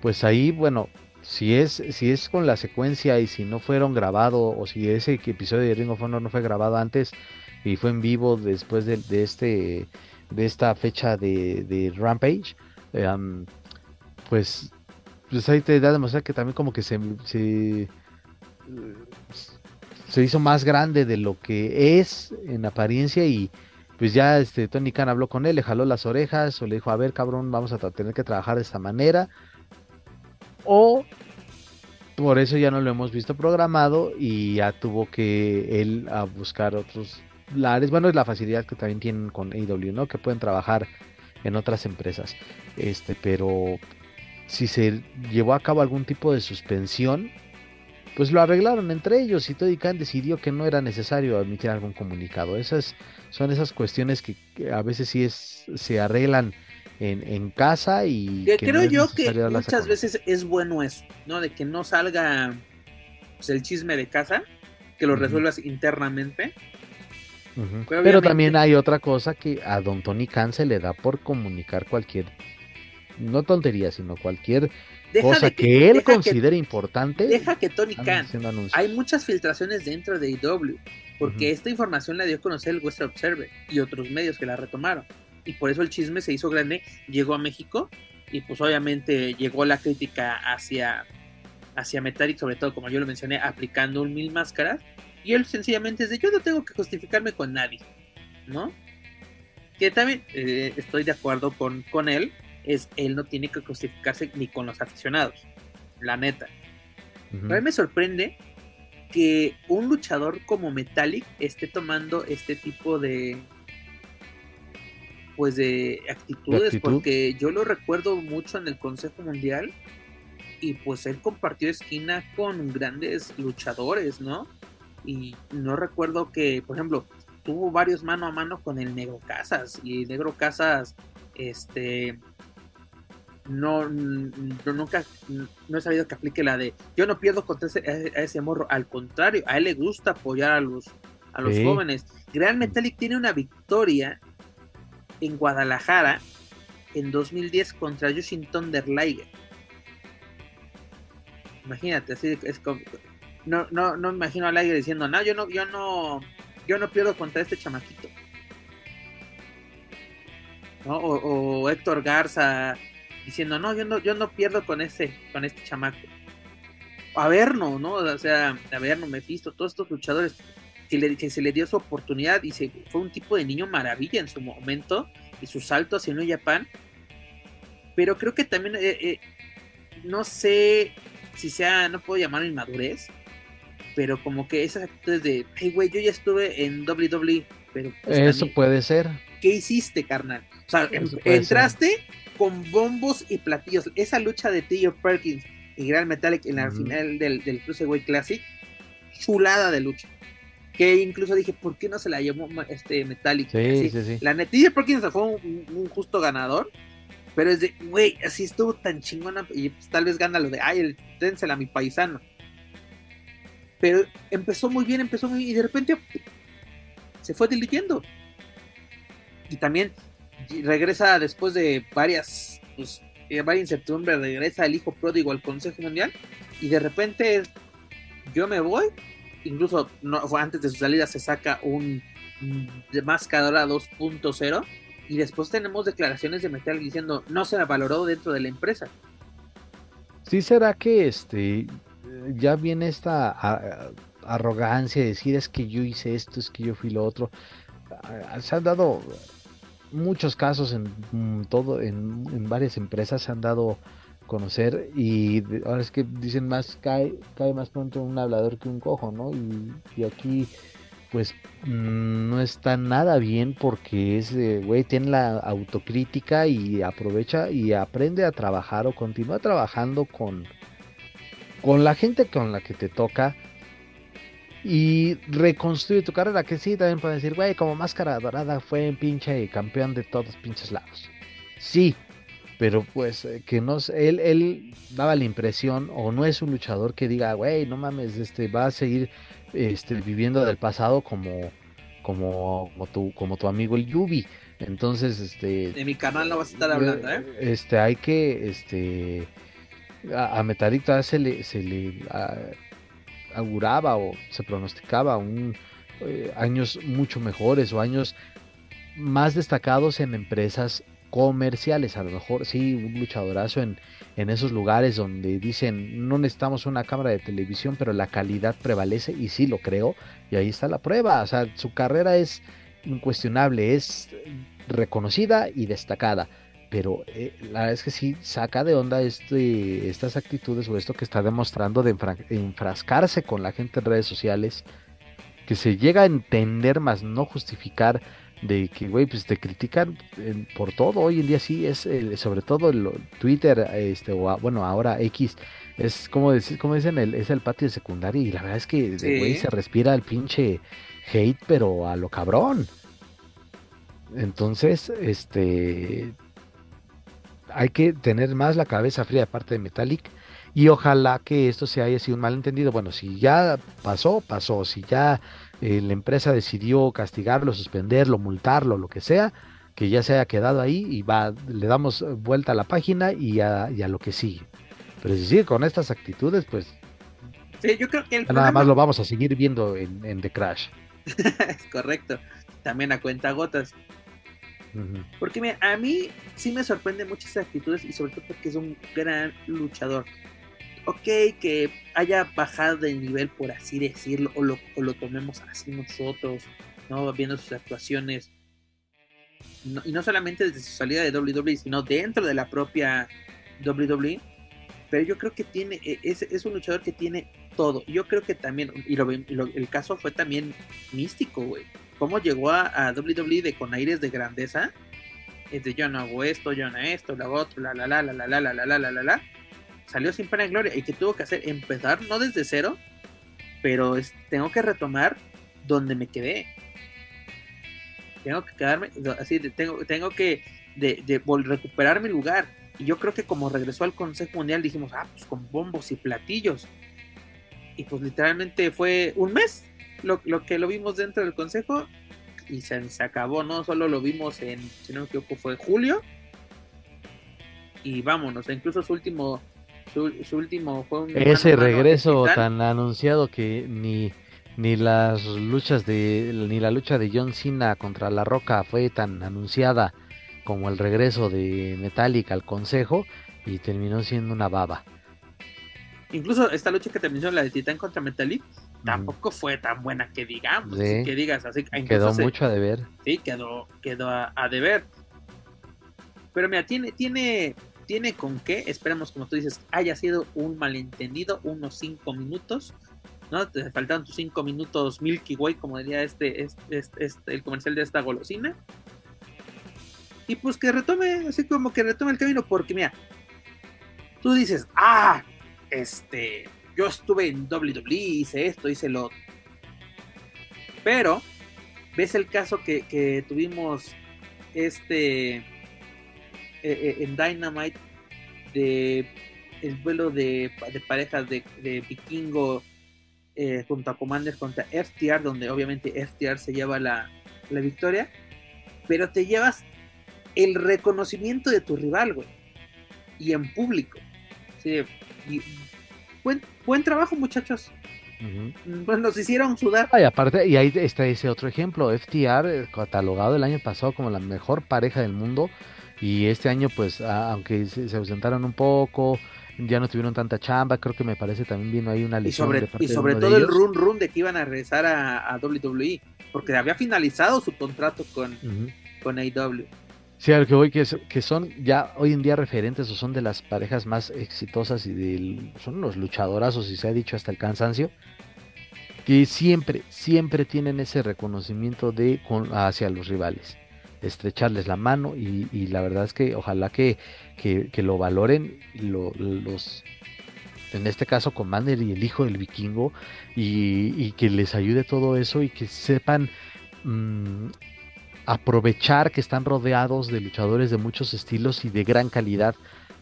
Pues ahí, bueno, si es con la secuencia y si no fueron grabados o si ese episodio de Ring of Honor no fue grabado antes y fue en vivo después de esta fecha de Rampage, pues ahí te da a demostrar que también como que se hizo más grande de lo que es en apariencia. Y pues ya Tony Khan habló con él, le jaló las orejas o le dijo, a ver cabrón, vamos a tener que trabajar de esta manera, o por eso ya no lo hemos visto programado y ya tuvo que él a buscar otros lares. Bueno, es la facilidad que también tienen con AEW, ¿no? Que pueden trabajar en otras empresas. Pero si se llevó a cabo algún tipo de suspensión, pues lo arreglaron entre ellos y Tony Khan decidió que no era necesario emitir algún comunicado. Son esas cuestiones que a veces sí se arreglan en casa, y que creo no yo que muchas veces es bueno eso, ¿no? De que no salga pues el chisme de casa, que lo resuelvas internamente. Pero también hay otra cosa que a don Tony Khan se le da por comunicar cualquier, no tontería, sino cualquier cosa que él considere importante. Deja que Tony Khan, hay muchas filtraciones dentro de AEW, porque esta información la dio a conocer el Western Observer y otros medios que la retomaron, y por eso el chisme se hizo grande, llegó a México y pues obviamente llegó la crítica hacia Metallic, sobre todo como yo lo mencioné, aplicando un mil máscaras, y él sencillamente es de yo no tengo que justificarme con nadie, ¿no? Que también estoy de acuerdo con él, él no tiene que justificarse ni con los aficionados, la neta. Pero a mí me sorprende que un luchador como Metallic esté tomando este tipo de de actitudes, porque yo lo recuerdo mucho en el Consejo Mundial y pues él compartió esquina con grandes luchadores, ¿no? Y no recuerdo que, por ejemplo, tuvo varios mano a mano con el Negro Casas, y el Negro Casas no he sabido que aplique la de yo no pierdo contra ese morro. Al contrario, a él le gusta apoyar a los jóvenes. Gran Metallic tiene una victoria en Guadalajara en 2010 contra Jushin Thunder Liger. Imagínate, así es como, no me imagino a Liger diciendo no, yo no pierdo contra este chamaquito, ¿no? O Héctor Garza diciendo no, yo no pierdo con este chamaco. Averno, ¿no? O sea, Averno, Mephisto, todos estos luchadores que se le dio su oportunidad, y fue un tipo de niño maravilla en su momento y su salto hacia New Japan. Pero creo que también no sé si sea, no puedo llamarlo inmadurez, pero como que esas actitudes de hey güey, yo ya estuve en WWE, pero pues, eso también puede ser. ¿Qué hiciste, carnal? O sea, entraste con bombos y platillos. Esa lucha de Theo Perkins y Grand Metallic en la final del Cruiserweight Classic, chulada de lucha. Que incluso dije, ¿por qué no se la llevó Metallic? Sí. La Theo Perkins fue un justo ganador, pero es de, güey, así estuvo tan chingona, y pues, tal vez gana lo de, ay, el dénsela a mi paisano. Pero empezó muy bien, y de repente se fue diluyendo. Y también regresa después de varias incertidumbre, regresa el hijo pródigo al Consejo Mundial, y de repente yo me voy, incluso antes de su salida se saca un Máscara Dorada 2.0, y después tenemos declaraciones de Metal diciendo no se la valoró dentro de la empresa. Sí, será que ya viene esta arrogancia de decir es que yo hice esto, es que yo fui lo otro. Se han dado muchos casos en varias empresas, se han dado a conocer, y ahora es que dicen más cae más pronto un hablador que un cojo, ¿no? Y aquí pues no está nada bien, porque ese güey tiene la autocrítica y aprovecha y aprende a trabajar o continúa trabajando con la gente con la que te toca y reconstruye tu carrera. Que sí, también pueden decir, güey, como Máscara Dorada fue pinche campeón de todos pinches lados. Sí, pero pues que no, él daba la impresión, o no es un luchador que diga, güey, no mames, va a seguir viviendo del pasado como tu amigo el Yubi. Entonces, de mi canal no vas a estar hablando, ¿eh? Hay que, a Metallic todavía se le auguraba o se pronosticaba años mucho mejores o años más destacados en empresas comerciales. A lo mejor sí, un luchadorazo en esos lugares donde dicen no necesitamos una cámara de televisión, pero la calidad prevalece, y sí lo creo, y ahí está la prueba. O sea, su carrera es incuestionable, es reconocida y destacada, pero la verdad es que sí saca de onda estas actitudes o esto que está demostrando de enfrascarse con la gente en redes sociales, que se llega a entender más no justificar, de que güey, pues te critican por todo hoy en día. Sí, es sobre todo el Twitter, ahora X, es como dicen es el patio de secundaria, y la verdad es que sí, güey, se respira el pinche hate pero a lo cabrón. Entonces hay que tener más la cabeza fría de parte de Metallic, y ojalá que esto se haya sido un malentendido. Bueno, si ya pasó, si ya la empresa decidió castigarlo, suspenderlo, multarlo, lo que sea, que ya se haya quedado ahí, y le damos vuelta a la página y a lo que sigue. Pero si sigue con estas actitudes, pues sí, yo creo que nada más lo vamos a seguir viendo en The Crash. Es correcto, también a cuentagotas. Porque mira, a mí sí me sorprende muchas actitudes, y sobre todo porque es un gran luchador. Ok, que haya bajado de nivel, por así decirlo, o lo tomemos así nosotros, ¿no? Viendo sus actuaciones, no, y no solamente desde su salida de WWE, sino dentro de la propia WWE. Pero yo creo que es un luchador que tiene todo. Yo creo que también, el caso fue también Místico, güey. Cómo llegó a WWE con aires de grandeza, yo no hago esto, yo no esto, lo otro, la. Salió sin pena y gloria, y que tuvo que hacer, empezar no desde cero, pero tengo que retomar donde me quedé. Tengo que quedarme así, tengo que recuperar mi lugar. Y yo creo que como regresó al Consejo Mundial dijimos, pues con bombos y platillos. Y pues literalmente fue un mes lo que lo vimos dentro del consejo, y se acabó, ¿no? Solo lo vimos en, si no me equivoco, fue julio, y vámonos. Incluso su último fue un ese regreso tan anunciado que ni la lucha de John Cena contra La Roca fue tan anunciada como el regreso de Metallic al consejo, y terminó siendo una baba. Incluso esta lucha que terminó, la de Titán contra Metallic, tampoco fue tan buena que digamos, sí, así que digas, así quedó mucho a deber. Sí, quedó a deber. Pero mira, tiene con qué. Esperemos, como tú dices, haya sido un malentendido, unos 5 minutos, ¿no? Te faltaron tus 5 minutos Milky Way, como diría el comercial de esta golosina. y pues que retome, así como que retome el camino, porque mira, tú dices, ah, yo estuve en WWE, hice esto, hice lo otro, pero ves el caso que tuvimos en Dynamite de el duelo de parejas de Vikingo junto a Komander contra FTR, donde obviamente FTR se lleva la victoria, pero te llevas el reconocimiento de tu rival, güey, y en público. Sí, y buen trabajo, muchachos. Uh-huh. Pues nos hicieron sudar. Y aparte, y ahí está ese otro ejemplo, FTR catalogado el año pasado como la mejor pareja del mundo, y este año pues aunque se ausentaron un poco, ya no tuvieron tanta chamba, creo que me parece también vino ahí una lesión. Y sobre todo el run de que iban a regresar a WWE, porque había finalizado su contrato con AEW. Sí, a lo que voy, que son ya hoy en día referentes, o son de las parejas más exitosas y son unos luchadorazos, y se ha dicho hasta el cansancio, que siempre tienen ese reconocimiento hacia los rivales, estrecharles la mano, y la verdad es que ojalá que lo valoren los... En este caso, Komander y el hijo del vikingo, y que les ayude todo eso, y que sepan... aprovechar que están rodeados de luchadores de muchos estilos y de gran calidad,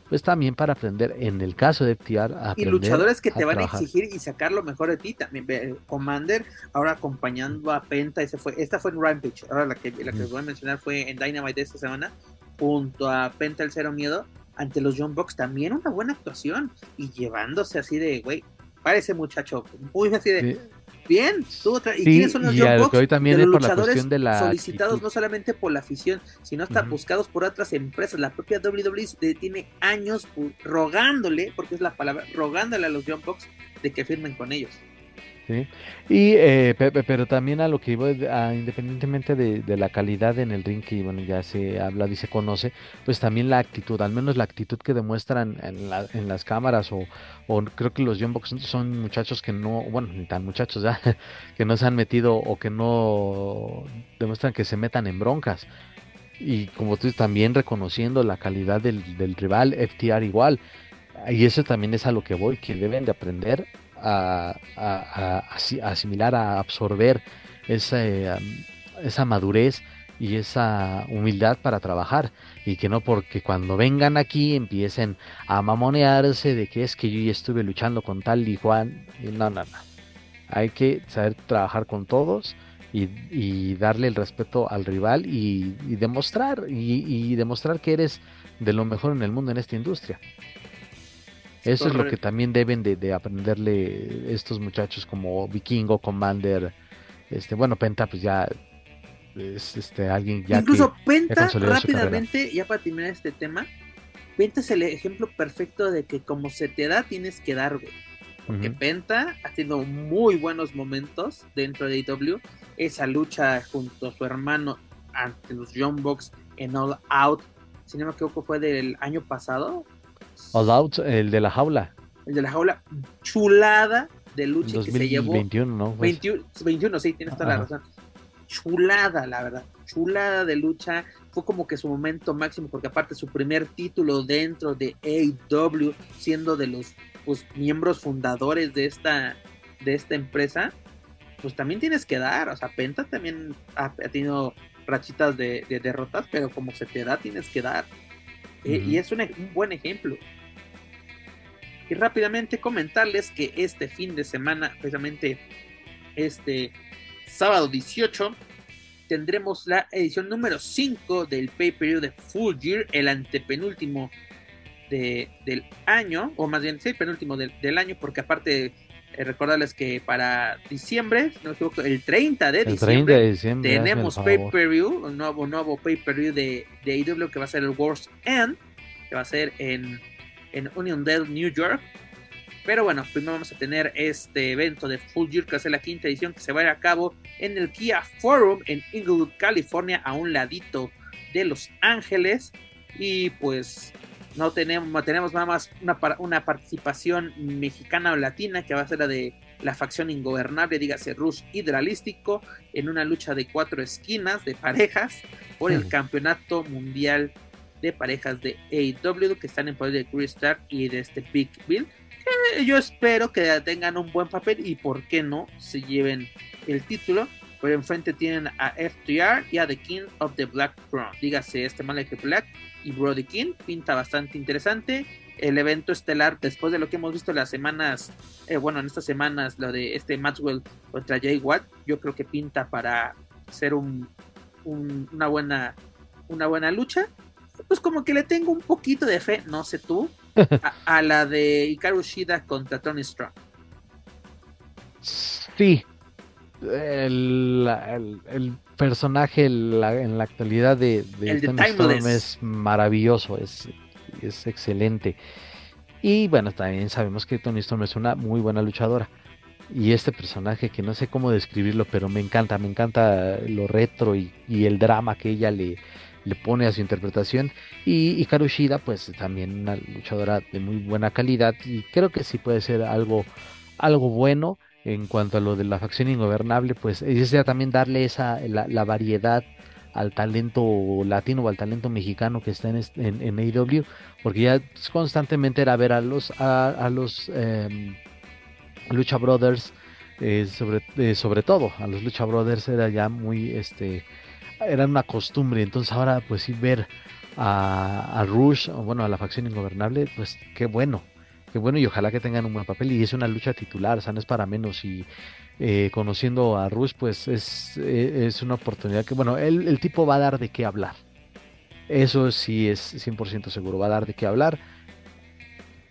pues también para aprender, en el caso de FTR, y luchadores que te van a exigir y sacar lo mejor de ti también. Komander ahora acompañando a Penta, esta fue en Rampage, ahora la que les voy a mencionar fue en Dynamite esta semana, junto a Penta el Cero Miedo, ante los Young Bucks, también una buena actuación, y llevándose así de, güey, parece muchacho, muy así de... Sí. Bien, ¿y quiénes son los Young Bucks? También de los luchadores solicitados no solamente por la afición, sino hasta buscados por otras empresas. La propia WWE tiene años rogándole, porque es la palabra, rogándole a los Young Bucks de que firmen con ellos. Sí. Y pero también a lo que iba, independientemente de la calidad en el ring, que bueno, ya se habla y se conoce, pues también la actitud, al menos la actitud que demuestran en las cámaras, o creo que los Young Bucks son muchachos que no, bueno, ni tan muchachos ya, que no se han metido o que no demuestran que se metan en broncas. Y como tú, también reconociendo la calidad del rival, FTR igual. Y eso también es a lo que voy, que deben de aprender a asimilar, a absorber esa madurez y esa humildad para trabajar, y que no porque cuando vengan aquí empiecen a mamonearse de que es que yo ya estuve luchando con tal y Juan, y no, hay que saber trabajar con todos y darle el respeto al rival, y demostrar que eres de lo mejor en el mundo en esta industria. Eso es lo que también deben de aprenderle estos muchachos como Vikingo, Komander, bueno, Penta, pues ya es alguien ya. Incluso que, Penta, ya rápidamente, ya para terminar este tema, Penta es el ejemplo perfecto de que como se te da, tienes que dar, güey. Porque Penta ha tenido muy buenos momentos dentro de AEW, esa lucha junto a su hermano ante los Young Bucks en All Out, si no me equivoco fue del año pasado. All Out, el de la jaula. El de la jaula, chulada de lucha 2021, que se llevó. 21, ¿no? Pues... 21, sí, tienes toda la razón. Chulada, la verdad. Chulada de lucha. Fue como que su momento máximo, porque aparte su primer título dentro de AEW, siendo de los miembros fundadores de esta empresa, pues también tienes que dar. O sea, Penta también ha tenido rachitas de derrotas, pero como se te da, tienes que dar. Y es un buen ejemplo. Y rápidamente comentarles que este fin de semana, precisamente este sábado 18, tendremos la edición número 5 del pay-per-view de Full Gear, el antepenúltimo del año, o más bien sí, penúltimo del año, porque aparte recordarles que para diciembre, no me equivoco, el 30 de diciembre tenemos pay-per-view, un nuevo pay-per-view de AEW, que va a ser el World's End, que va a ser en Uniondale, New York. Pero bueno, primero vamos a tener este evento de Full Gear, que va a ser la quinta edición, que se va a ir a cabo en el Kia Forum en Inglewood, California, a un ladito de Los Ángeles. Y pues... No tenemos nada más una participación mexicana o latina, que va a ser la de la facción ingobernable, dígase Rush Hidralístico, en una lucha de 4 esquinas de parejas por el campeonato mundial de parejas de AEW, que están en poder de Chris Stark y de este Big Bill. Yo espero que tengan un buen papel y por qué no se lleven el título. Por enfrente tienen a FTR y a The King of the Black Throne, dígase este Malachi Black y Brody King. Pinta bastante interesante el evento estelar, después de lo que hemos visto las semanas, en estas semanas, lo de este Maxwell contra Jay Watt. Yo creo que pinta para ser una buena lucha. Pues como que le tengo un poquito de fe, no sé tú, a la de Hikaru Shida contra Tony Strong. Sí, el personaje en la actualidad de Storm es maravilloso, es excelente. Y bueno, también sabemos que Tony Storm es una muy buena luchadora. Y este personaje que no sé cómo describirlo, pero me encanta lo retro y el drama que ella le pone a su interpretación. Y Hikaru Shida, pues también una luchadora de muy buena calidad, y creo que sí puede ser algo bueno. En cuanto a lo de la facción ingobernable, pues es ya también darle la variedad al talento latino o al talento mexicano que está en AEW, porque ya constantemente era ver a los Lucha Brothers, sobre todo a los Lucha Brothers era ya muy era una costumbre. Entonces ahora pues sí ver a Rush, a la facción ingobernable, pues qué bueno, y ojalá que tengan un buen papel. Y es una lucha titular, o sea, no es para menos. Y conociendo a Rush, pues es una oportunidad que, el tipo va a dar de qué hablar. Eso sí es 100% seguro, va a dar de qué hablar.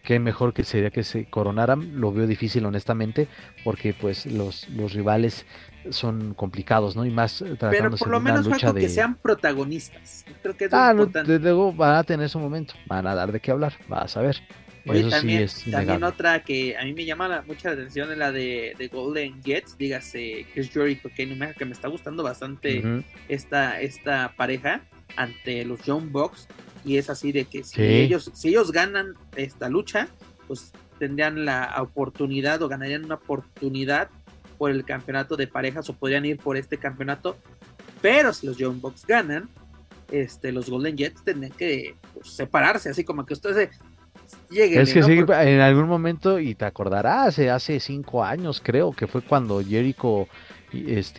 Qué mejor que sería que se coronaran. Lo veo difícil, honestamente, porque pues los rivales son complicados, ¿no? Y más tratándose de una lucha. Pero por lo menos fue que sean protagonistas. Creo que es importante. Desde luego van a tener su momento, van a dar de qué hablar, vas a ver. Y también, sí, también otra que a mí me llama mucha atención es la de Golden Jets, dígase Chris Jericho, Kenny Omega, que me está gustando bastante esta pareja ante los Young Bucks. Y es así de que si ellos ganan esta lucha, pues tendrían la oportunidad o ganarían una oportunidad por el campeonato de parejas, o podrían ir por este campeonato. Pero si los Young Bucks ganan, los Golden Jets tendrían que, pues, separarse, así como que ustedes lleguen, es que ¿no? Sí, porque en algún momento, y te acordarás, hace 5 años creo que fue cuando Jericho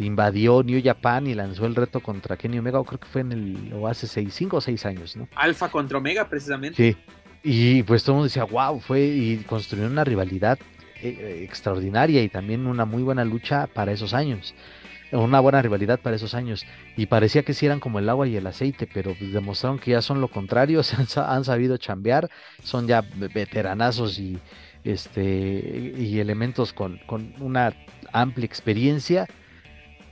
invadió New Japan y lanzó el reto contra Kenny Omega, creo que fue hace 5 o 6 años, ¿no? Alfa contra Omega, precisamente. Sí, y pues todo el mundo decía, wow, y construyeron una rivalidad extraordinaria, y también una muy buena lucha para esos años. Una buena rivalidad para esos años, y parecía que sí eran como el agua y el aceite, pero demostraron que ya son lo contrario, han sabido chambear, son ya veteranazos y elementos con una amplia experiencia,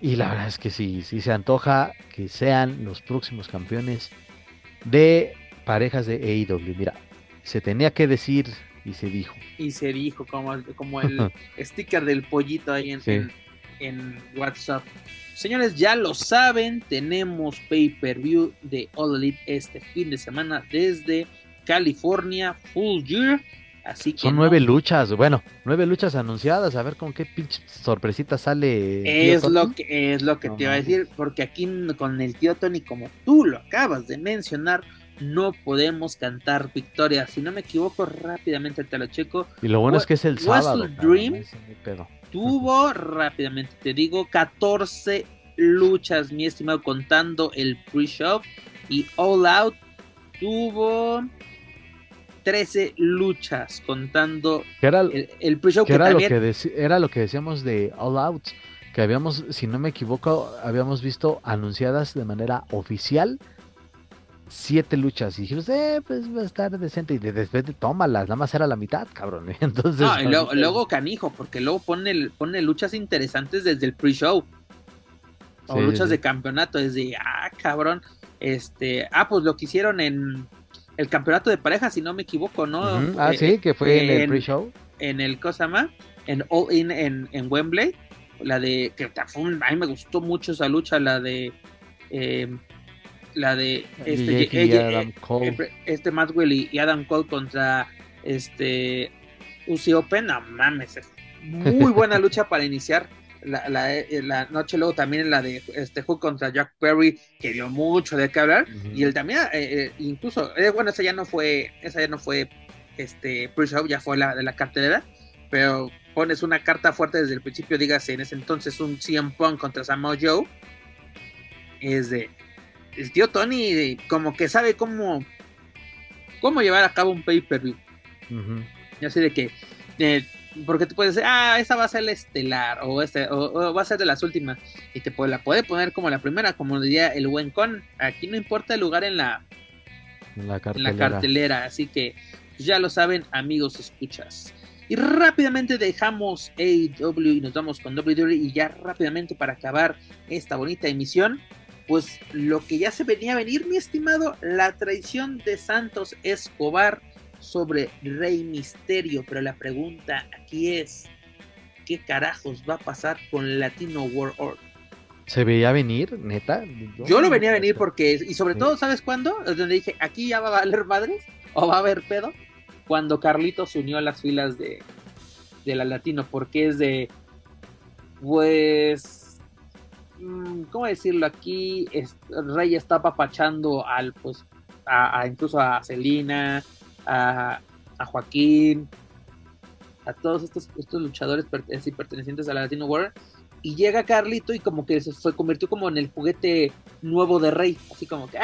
y la verdad es que sí se antoja que sean los próximos campeones de parejas de AEW. Mira, se tenía que decir y se dijo. Y se dijo como el sticker del pollito ahí en WhatsApp. Señores, ya lo saben, tenemos pay-per-view de All Elite este fin de semana desde California, Full Gear. Así que son 9 luchas, 9 luchas anunciadas, a ver con qué pinche sorpresita sale. Es lo que te iba a decir, porque aquí con el tío Tony, como tú lo acabas de mencionar, no podemos cantar victoria. Si no me equivoco, rápidamente te lo checo. Y lo bueno es que es el sábado. Wrestle Dream tuvo, rápidamente te digo, 14 luchas, mi estimado, contando el pre-show, y All Out tuvo 13 luchas contando el pre-show, que era también era lo que decíamos de All Out, que habíamos, si no me equivoco, habíamos visto anunciadas de manera oficial 7 luchas, y dijimos, pues va a estar decente, y después de tómalas, nada más era la mitad, cabrón. Entonces, luego canijo, porque luego pone luchas interesantes desde el pre-show, o luchas de campeonato, desde, cabrón, pues lo que hicieron en el campeonato de pareja, si no me equivoco, ¿no? Que fue en el pre-show, en el Cosama, en All In, en Wembley, la de, que a mí me gustó mucho esa lucha, la de Maxwell y Adam Cole contra UC Open, no mames, muy buena lucha para iniciar la noche. Luego también la de Hook contra Jack Perry, que dio mucho de qué hablar. Uh-huh. Y él también, incluso, bueno, esa ya no fue pre-show, ya fue la de la cartelera, pero pones una carta fuerte desde el principio, dígase, en ese entonces un CM Punk contra Samoa Joe. El tío Tony como que sabe cómo llevar a cabo un pay-per-view. Uh-huh. Yo sé de que porque te puedes decir, esa va a ser la estelar, o va a ser de las últimas, y te la puede poner como la primera, como diría el buen Con. Aquí no importa el lugar en la cartelera, así que ya lo saben, amigos escuchas. Y rápidamente dejamos AEW y nos vamos con WWE, y ya rápidamente para acabar esta bonita emisión, pues lo que ya se venía a venir, mi estimado, la traición de Santos Escobar sobre Rey Misterio. Pero la pregunta aquí es, ¿qué carajos va a pasar con Latino World Order? ¿Se veía venir, neta? Yo lo venía a venir porque, y sobre todo, ¿sabes cuándo? Donde dije, aquí ya va a valer madres, o va a haber pedo, cuando Carlitos se unió a las filas de la Latino, porque es de, pues, ¿cómo decirlo aquí? Rey está apapachando al, pues, incluso a Selena, a Joaquín, a todos estos luchadores pertenecientes a la Latino World, y llega Carlito y como que se convirtió como en el juguete nuevo de Rey, así como que,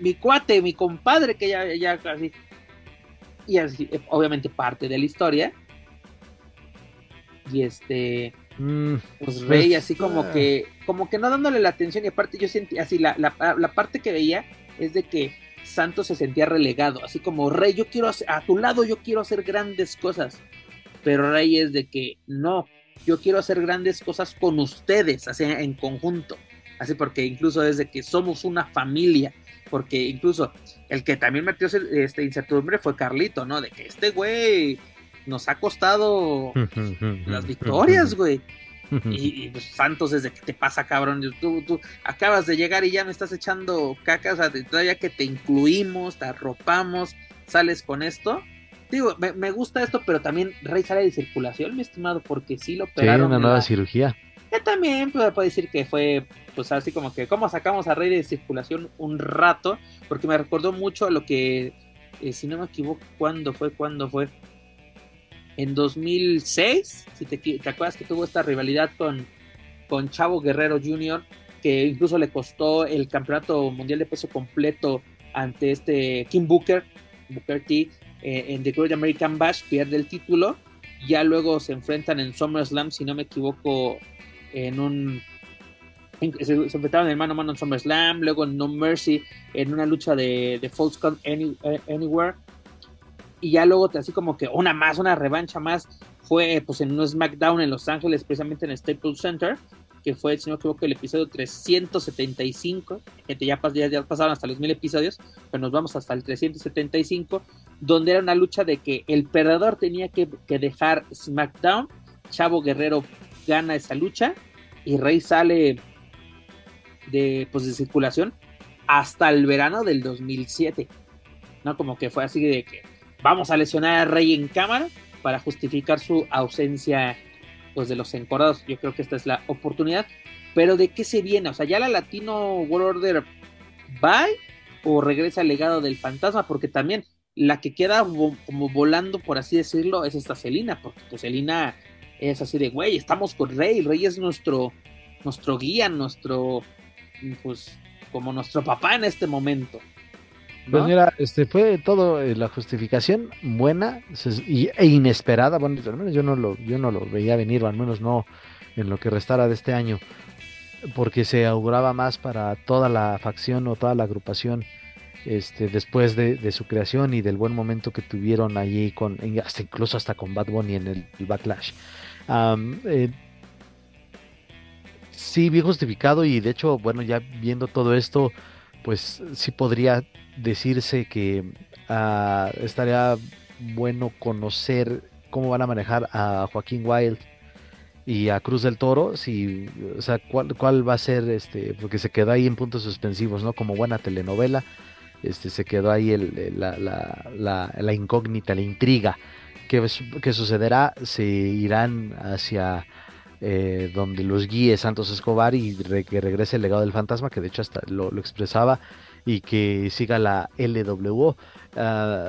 mi cuate, mi compadre, que ya así, y así, obviamente parte de la historia, y pues Rey así como que no dándole la atención, y aparte yo sentí así, la parte que veía es de que Santos se sentía relegado, así como Rey, yo quiero a tu lado, yo quiero hacer grandes cosas, pero Rey es de que no, yo quiero hacer grandes cosas con ustedes, así en conjunto, así porque incluso es de que somos una familia, porque incluso el que también metió incertidumbre fue Carlito, ¿no? De que este güey nos ha costado las victorias, güey. Y pues, Santos, desde que te pasa, cabrón, tú acabas de llegar y ya me estás echando caca, o sea, todavía que te incluimos, te arropamos, sales con esto. Digo, me gusta esto, pero también Rey sale de circulación, mi estimado, porque sí lo operaron. Sí, una nueva cirugía. Que también puedo decir que fue, pues así como que, ¿cómo sacamos a Rey de circulación un rato? Porque me recordó mucho a lo que, si no me equivoco, ¿cuándo fue? En 2006, si te acuerdas que tuvo esta rivalidad con Chavo Guerrero Jr., que incluso le costó el campeonato mundial de peso completo ante King Booker T, en The Great American Bash, pierde el título, ya luego se enfrentan en SummerSlam, si no me equivoco, se enfrentaron en mano a mano en SummerSlam, luego en No Mercy, en una lucha de Falls Count Anywhere, y ya luego así como que una revancha más, fue pues en un SmackDown en Los Ángeles, precisamente en Staples Center, que fue, si no me equivoco, el episodio 375, gente, ya pasaron hasta los 1000 episodios, pero nos vamos hasta el 375, donde era una lucha de que el perdedor tenía que dejar SmackDown. Chavo Guerrero gana esa lucha, y Rey sale de circulación hasta el verano del 2007, ¿no? Como que fue así de que vamos a lesionar a Rey en cámara para justificar su ausencia, pues, de los encordados. Yo creo que esta es la oportunidad. Pero ¿de qué se viene? O sea, ¿ya la Latino World Order va o regresa al legado del fantasma? Porque también la que queda como volando, por así decirlo, es esta Selena. Porque pues Selena es así de, güey, estamos con Rey. Rey es nuestro guía, nuestro, pues, como nuestro papá en este momento, ¿no? Pues mira, fue todo, la justificación buena e inesperada. Bueno, al menos yo no lo veía venir, o al menos no en lo que restara de este año, porque se auguraba más para toda la facción o toda la agrupación, después de su creación y del buen momento que tuvieron allí incluso hasta con Bad Bunny en el Backlash. Sí, bien justificado, y de hecho, bueno, ya viendo todo esto, pues sí podría decirse que estaría bueno conocer cómo van a manejar a Joaquín Wilde y a Cruz del Toro, o sea, cuál va a ser, porque se quedó ahí en puntos suspensivos, ¿no? Como buena telenovela, se quedó ahí la incógnita, la intriga que sucederá, se irán hacia donde los guíe Santos Escobar y que regrese el legado del fantasma, que de hecho hasta lo expresaba, y que siga la LWO,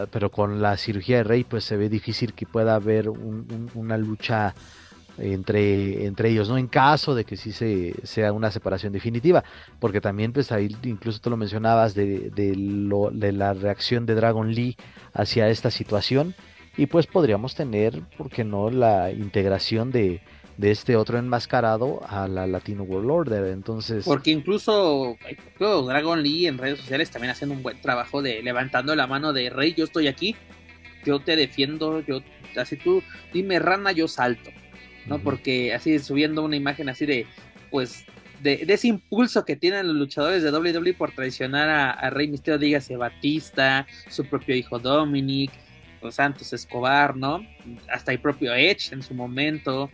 pero con la cirugía de Rey pues se ve difícil que pueda haber una lucha entre ellos, ¿no? En caso de que sí sea una separación definitiva, porque también pues ahí incluso tú lo mencionabas de la reacción de Dragon Lee hacia esta situación, y pues podríamos tener, ¿por qué no?, la integración de este otro enmascarado a la Latino World Order. Entonces, porque incluso Dragon Lee en redes sociales también haciendo un buen trabajo de levantando la mano de Rey, yo estoy aquí, yo te defiendo, yo así tú dime rana, yo salto. ¿No? Porque así subiendo una imagen así de, pues, de ese impulso que tienen los luchadores de WWE por traicionar a Rey Mysterio, dígase Batista, su propio hijo Dominic, los Santos Escobar, ¿no? Hasta el propio Edge en su momento,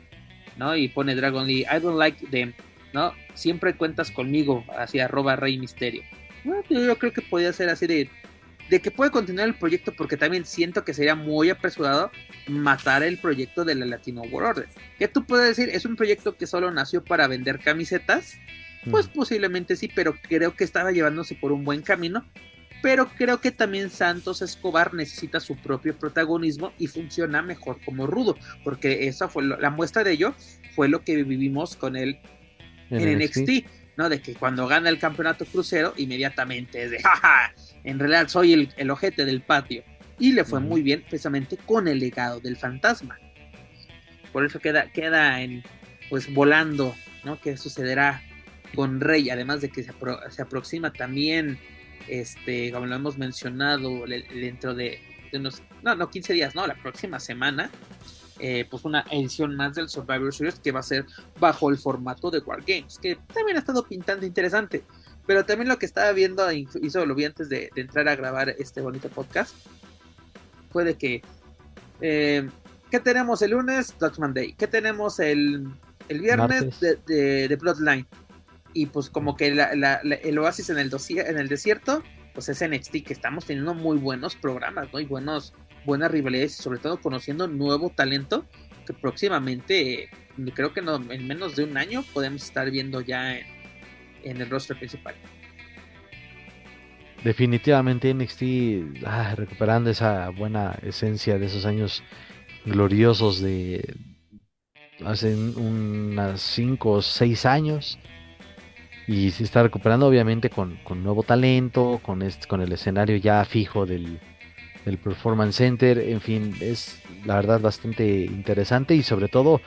¿no? Y pone Dragon Lee, I don't like them, ¿no? Siempre cuentas conmigo, así @ Rey Mysterio. Bueno, yo creo que podría ser así de que puede continuar el proyecto, porque también siento que sería muy apresurado matar el proyecto de la Latino World Order. ¿Qué tú puedes decir? ¿Es un proyecto que solo nació para vender camisetas? Pues posiblemente sí, pero creo que estaba llevándose por un buen camino. Pero creo que también Santos Escobar necesita su propio protagonismo y funciona mejor como rudo, porque esa fue la muestra de ello, fue lo que vivimos con él en NXT, ¿no? De que cuando gana el campeonato crucero, inmediatamente es de ¡jaja! En realidad soy el ojete del patio, y le fue muy bien precisamente con el legado del fantasma. Por eso queda en, pues, volando, ¿no? ¿Qué sucederá con Rey? Además de que se aproxima también, como lo hemos mencionado, dentro de unos 15 días, no, la próxima semana, pues una edición más del Survivor Series, que va a ser bajo el formato de War Games, que también ha estado pintando interesante. Pero también lo que estaba viendo, lo vi antes de entrar a grabar este bonito podcast, fue de que ¿qué tenemos el lunes? Dutchman Day. ¿Qué tenemos el viernes? De Bloodline. Y pues como que el oasis en el desierto, pues es NXT, que estamos teniendo muy buenos programas, ¿no? Y buenas rivalidades, y sobre todo conociendo nuevo talento, que próximamente, creo que en menos de un año, podemos estar viendo ya en el roster principal. Definitivamente NXT recuperando esa buena esencia de esos años gloriosos de hace unas 5 o 6 años, y se está recuperando obviamente con nuevo talento, con el escenario ya fijo del Performance Center. En fin, es la verdad bastante interesante, y sobre todo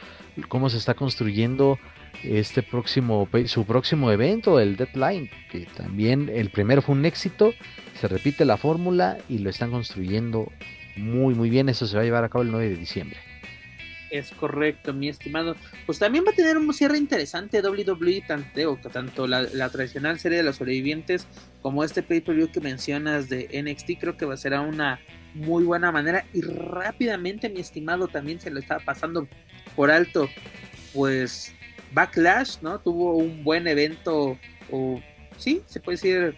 cómo se está construyendo su próximo evento, el Deadline, que también el primero fue un éxito, se repite la fórmula y lo están construyendo muy muy bien. Eso se va a llevar a cabo el 9 de diciembre. Es correcto, mi estimado. Pues también va a tener un cierre interesante WWE, tanto la tradicional serie de los sobrevivientes como este pay-per-view que mencionas de NXT. Creo que será una muy buena manera. Y rápidamente, mi estimado, también se lo estaba pasando por alto, pues Backlash, ¿no? Tuvo un buen evento, o sí, se puede decir,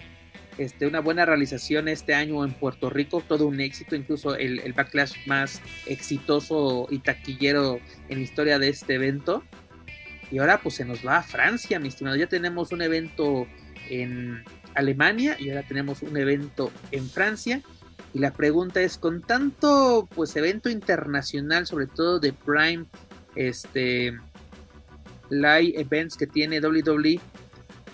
una buena realización este año en Puerto Rico, todo un éxito, incluso el Backlash más exitoso y taquillero en la historia de este evento. Y ahora pues se nos va a Francia, mi estimado. Ya tenemos un evento en Alemania y ahora tenemos un evento en Francia. Y la pregunta es, con tanto pues evento internacional, sobre todo de Prime, Live Events que tiene WWE,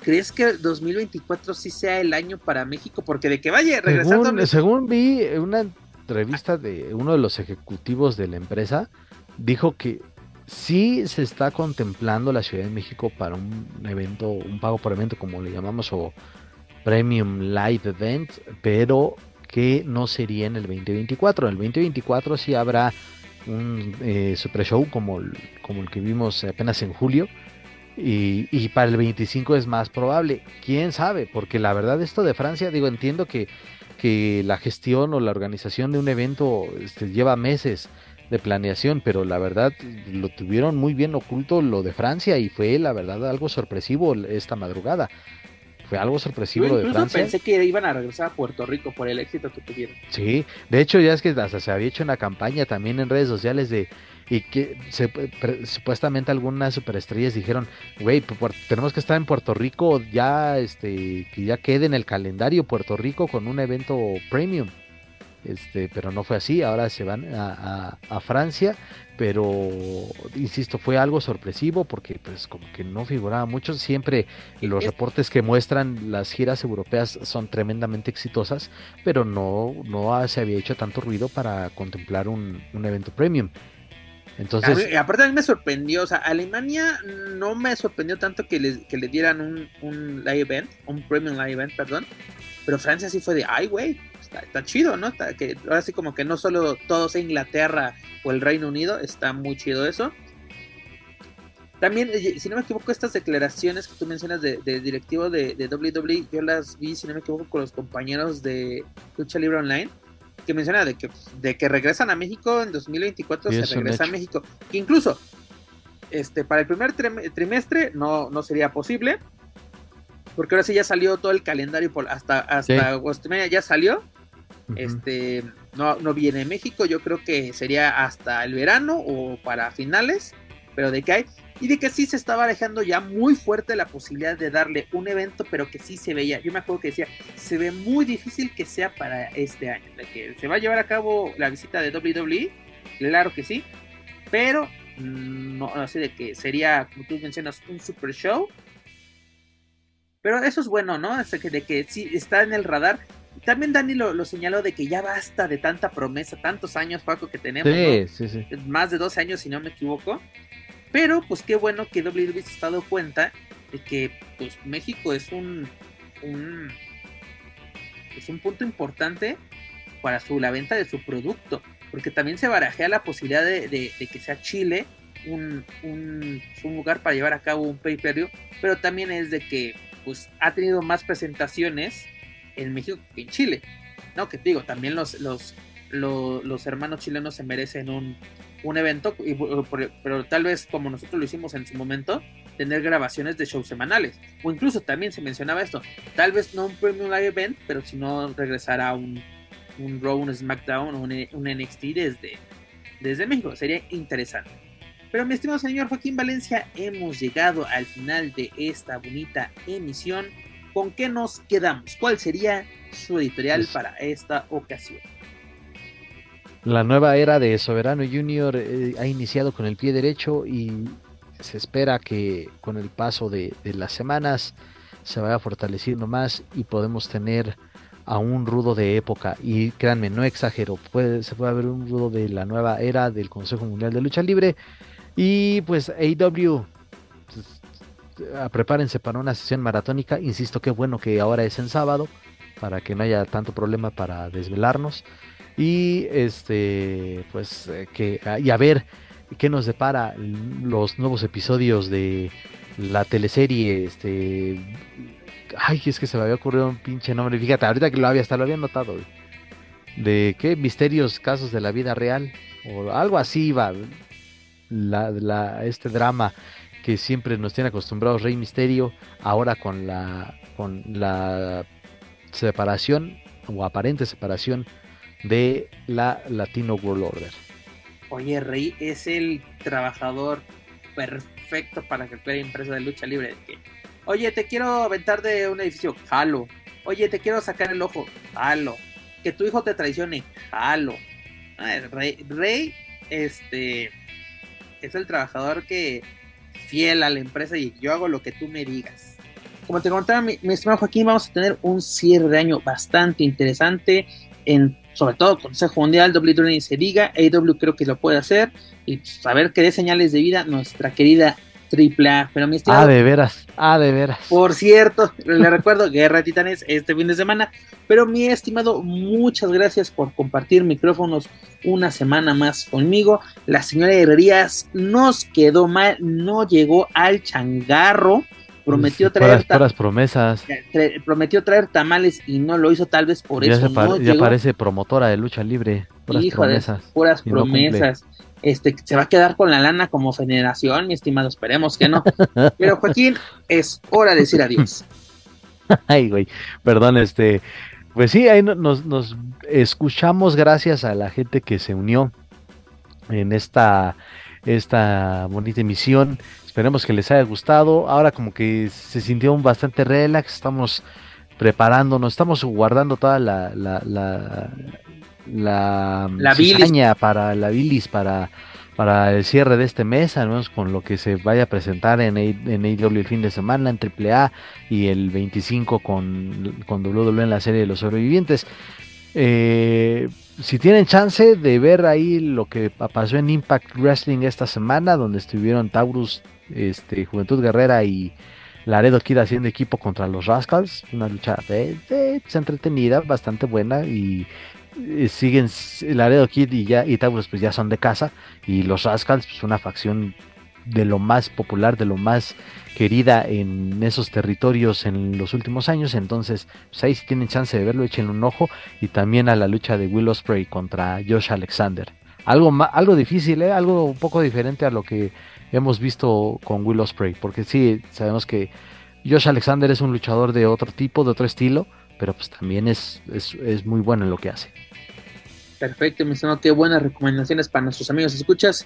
¿crees que 2024 sí sea el año para México? Porque de que vaya regresando... Según vi una entrevista de uno de los ejecutivos de la empresa, dijo que sí se está contemplando la Ciudad de México para un evento, un pago por evento, como le llamamos, o Premium Live Event, pero que no sería en el 2024. En el 2024 sí habrá un super show como el que vimos apenas en julio, y para el 25 es más probable, quién sabe, porque la verdad esto de Francia, entiendo que la gestión o la organización de un evento lleva meses de planeación, pero la verdad lo tuvieron muy bien oculto lo de Francia, y fue la verdad algo sorpresivo esta madrugada. Fue algo sorpresivo lo de Francia. Pensé que iban a regresar a Puerto Rico por el éxito que tuvieron. Sí, de hecho ya es que hasta se había hecho una campaña también en redes sociales de... Y que supuestamente algunas superestrellas dijeron, güey, tenemos que estar en Puerto Rico ya, que ya quede en el calendario Puerto Rico con un evento premium. Pero no fue así, ahora se van a Francia, pero insisto, fue algo sorpresivo porque pues como que no figuraba mucho. Siempre los reportes que muestran las giras europeas son tremendamente exitosas, pero no se había hecho tanto ruido para contemplar un evento premium. Entonces, aparte a mí me sorprendió, o sea, Alemania no me sorprendió tanto que le dieran un live event, un premium live event, perdón, pero Francia sí fue de, ay güey, está chido, ¿no? Que ahora sí como que no solo todos Inglaterra o el Reino Unido, está muy chido eso. También, si no me equivoco, estas declaraciones que tú mencionas de directivo de WWE, yo las vi, si no me equivoco, con los compañeros de Lucha Libre Online, que menciona de que regresan a México en 2024, se regresa a México, que incluso para el primer trimestre no sería posible, porque ahora sí ya salió todo el calendario hasta agosto, ya salió. Uh-huh. No viene México, yo creo que sería hasta el verano o para finales, pero de que hay, y de que sí se estaba alejando ya muy fuerte la posibilidad de darle un evento, pero que sí se veía, yo me acuerdo que decía, se ve muy difícil que sea para este año, de que se va a llevar a cabo la visita de WWE, claro que sí, pero no sé, de que sería, como tú mencionas, un super show, pero eso es bueno, ¿no? De que sí está en el radar. También Dani lo señaló de que ya basta de tanta promesa, tantos años, Paco, que tenemos, sí, ¿no? Sí. Más de 12 años, si no me equivoco. Pero pues qué bueno que WWE se ha dado cuenta de que pues México es un punto importante para la venta de su producto, porque también se barajea la posibilidad de que sea Chile un lugar para llevar a cabo un pay-per-view, pero también es de que pues ha tenido más presentaciones en México que en Chile, ¿no? Que te digo, también los hermanos chilenos se merecen un evento, pero tal vez como nosotros lo hicimos en su momento, tener grabaciones de shows semanales, o incluso también se mencionaba esto, tal vez no un Premium Live Event, pero si no regresará un Raw, un SmackDown o un NXT desde México, sería interesante. Pero mi estimado señor Joaquín Valencia, hemos llegado al final de esta bonita emisión. ¿Con qué nos quedamos? ¿Cuál sería su editorial para esta ocasión? La nueva era de Soberano Jr. Ha iniciado con el pie derecho y se espera que con el paso de las semanas se vaya fortaleciendo más y podemos tener a un rudo de época. Y créanme, no exagero, se puede ver un rudo de la nueva era del Consejo Mundial de Lucha Libre. Y pues AEW... prepárense para una sesión maratónica. Insisto, qué bueno que ahora es en sábado para que no haya tanto problema para desvelarnos, y y a ver qué nos depara los nuevos episodios de la teleserie. Ay, es que se me había ocurrido un pinche nombre, fíjate, ahorita que lo había notado, de qué misterios, casos de la vida real o algo así iba este drama que siempre nos tiene acostumbrados Rey Misterio, ahora con la separación o aparente separación de la Latino World Order. Oye, Rey es el trabajador perfecto para cualquier empresa de lucha libre. Oye, te quiero aventar de un edificio, jalo. Oye, te quiero sacar el ojo, jalo. Que tu hijo te traicione, jalo. Rey es el trabajador que fiel a la empresa, y yo hago lo que tú me digas. Como te comentaba mi estimado Joaquín, vamos a tener un cierre de año bastante interesante, sobre todo Consejo Mundial, WWE se diga, AEW creo que lo puede hacer, y saber que dé señales de vida nuestra querida AAA. Pero mi estimado, de veras. Por cierto, le recuerdo, Guerra de Titanes este fin de semana. Pero mi estimado, muchas gracias por compartir micrófonos una semana más conmigo. La señora Herrerías nos quedó mal, no llegó al changarro. Prometió traer puras promesas. Prometió traer tamales y no lo hizo, tal vez por ya eso. Ya parece promotora de lucha libre. Puras promesas. Se va a quedar con la lana como federación, mi estimado, esperemos que no. Pero Joaquín, es hora de decir adiós. Ay, güey, perdón, pues sí, ahí nos escuchamos gracias a la gente que se unió en esta bonita emisión. Esperemos que les haya gustado. Ahora como que se sintió bastante relax, estamos preparándonos, estamos guardando toda la cizaña para la bilis, para el cierre de este mes, al menos con lo que se vaya a presentar en AEW el fin de semana, en AAA, y el 25 con WWE en la serie de los sobrevivientes. Si tienen chance de ver ahí lo que pasó en Impact Wrestling esta semana, donde estuvieron Taurus, Juventud Guerrera y Laredo Kid haciendo equipo contra los Rascals, una lucha entretenida, bastante buena, y siguen Laredo Kid y Taurus pues ya son de casa, y los Rascals pues una facción de lo más popular, de lo más querida en esos territorios en los últimos años. Entonces pues ahí si tienen chance de verlo, échenle un ojo. Y también a la lucha de Will Ospreay contra Josh Alexander, algo difícil, algo un poco diferente a lo que hemos visto con Will Ospreay, porque sí sabemos que Josh Alexander es un luchador de otro tipo, de otro estilo, pero pues también es muy bueno en lo que hace. Perfecto, mi señor, tiene buenas recomendaciones para nuestros amigos escuchas.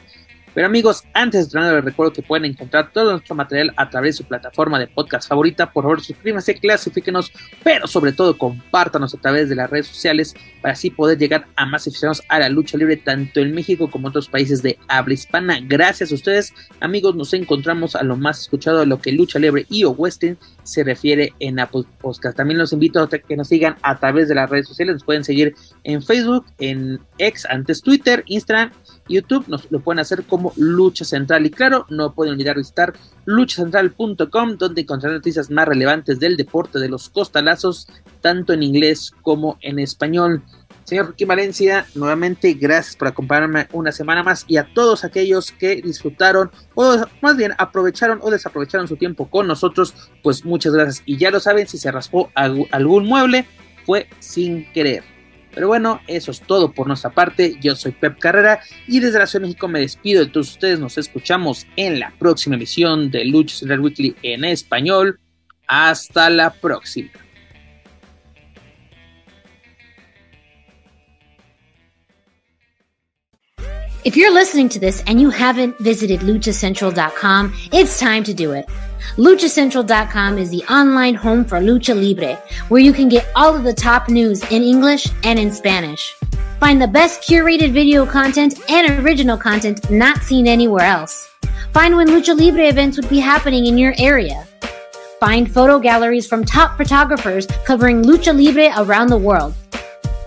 Pero amigos, antes de terminar, les recuerdo que pueden encontrar todo nuestro material a través de su plataforma de podcast favorita. Por favor, suscríbanse, clasifíquenos, pero sobre todo compártanos a través de las redes sociales para así poder llegar a más aficionados a la lucha libre, tanto en México como en otros países de habla hispana. Gracias a ustedes, amigos, nos encontramos a lo más escuchado de lo que lucha libre y o western se refiere en Apple Podcast. También los invito a que nos sigan a través de las redes sociales. Nos pueden seguir en Facebook, en X, antes Twitter, Instagram, YouTube, nos lo pueden hacer como Lucha Central. Y claro, no pueden olvidar visitar luchacentral.com, donde encontrarán noticias más relevantes del deporte de los costalazos, tanto en inglés como en español. Señor Ricky Valencia, nuevamente gracias por acompañarme una semana más, y a todos aquellos que disfrutaron o más bien aprovecharon o desaprovecharon su tiempo con nosotros, pues muchas gracias. Y ya lo saben, si se raspó algún mueble, fue sin querer. Pero bueno, eso es todo por nuestra parte. Yo soy Pep Carrera y desde la Ciudad de México me despido de todos ustedes. Nos escuchamos en la próxima emisión de Lucha Central Weekly en español. Hasta la próxima. If you're listening to this and you haven't visited luchacentral.com, it's time to do it. LuchaCentral.com is the online home for Lucha Libre, where you can get all of the top news in English and in Spanish. Find the best curated video content and original content not seen anywhere else. Find when Lucha Libre events would be happening in your area. Find photo galleries from top photographers covering Lucha Libre around the world.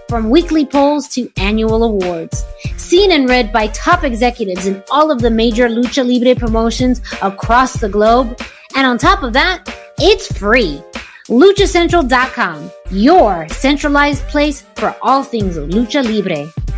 From weekly polls to annual awards. Seen and read by top executives in all of the major Lucha Libre promotions across the globe. And on top of that, it's free. LuchaCentral.com, your centralized place for all things Lucha Libre.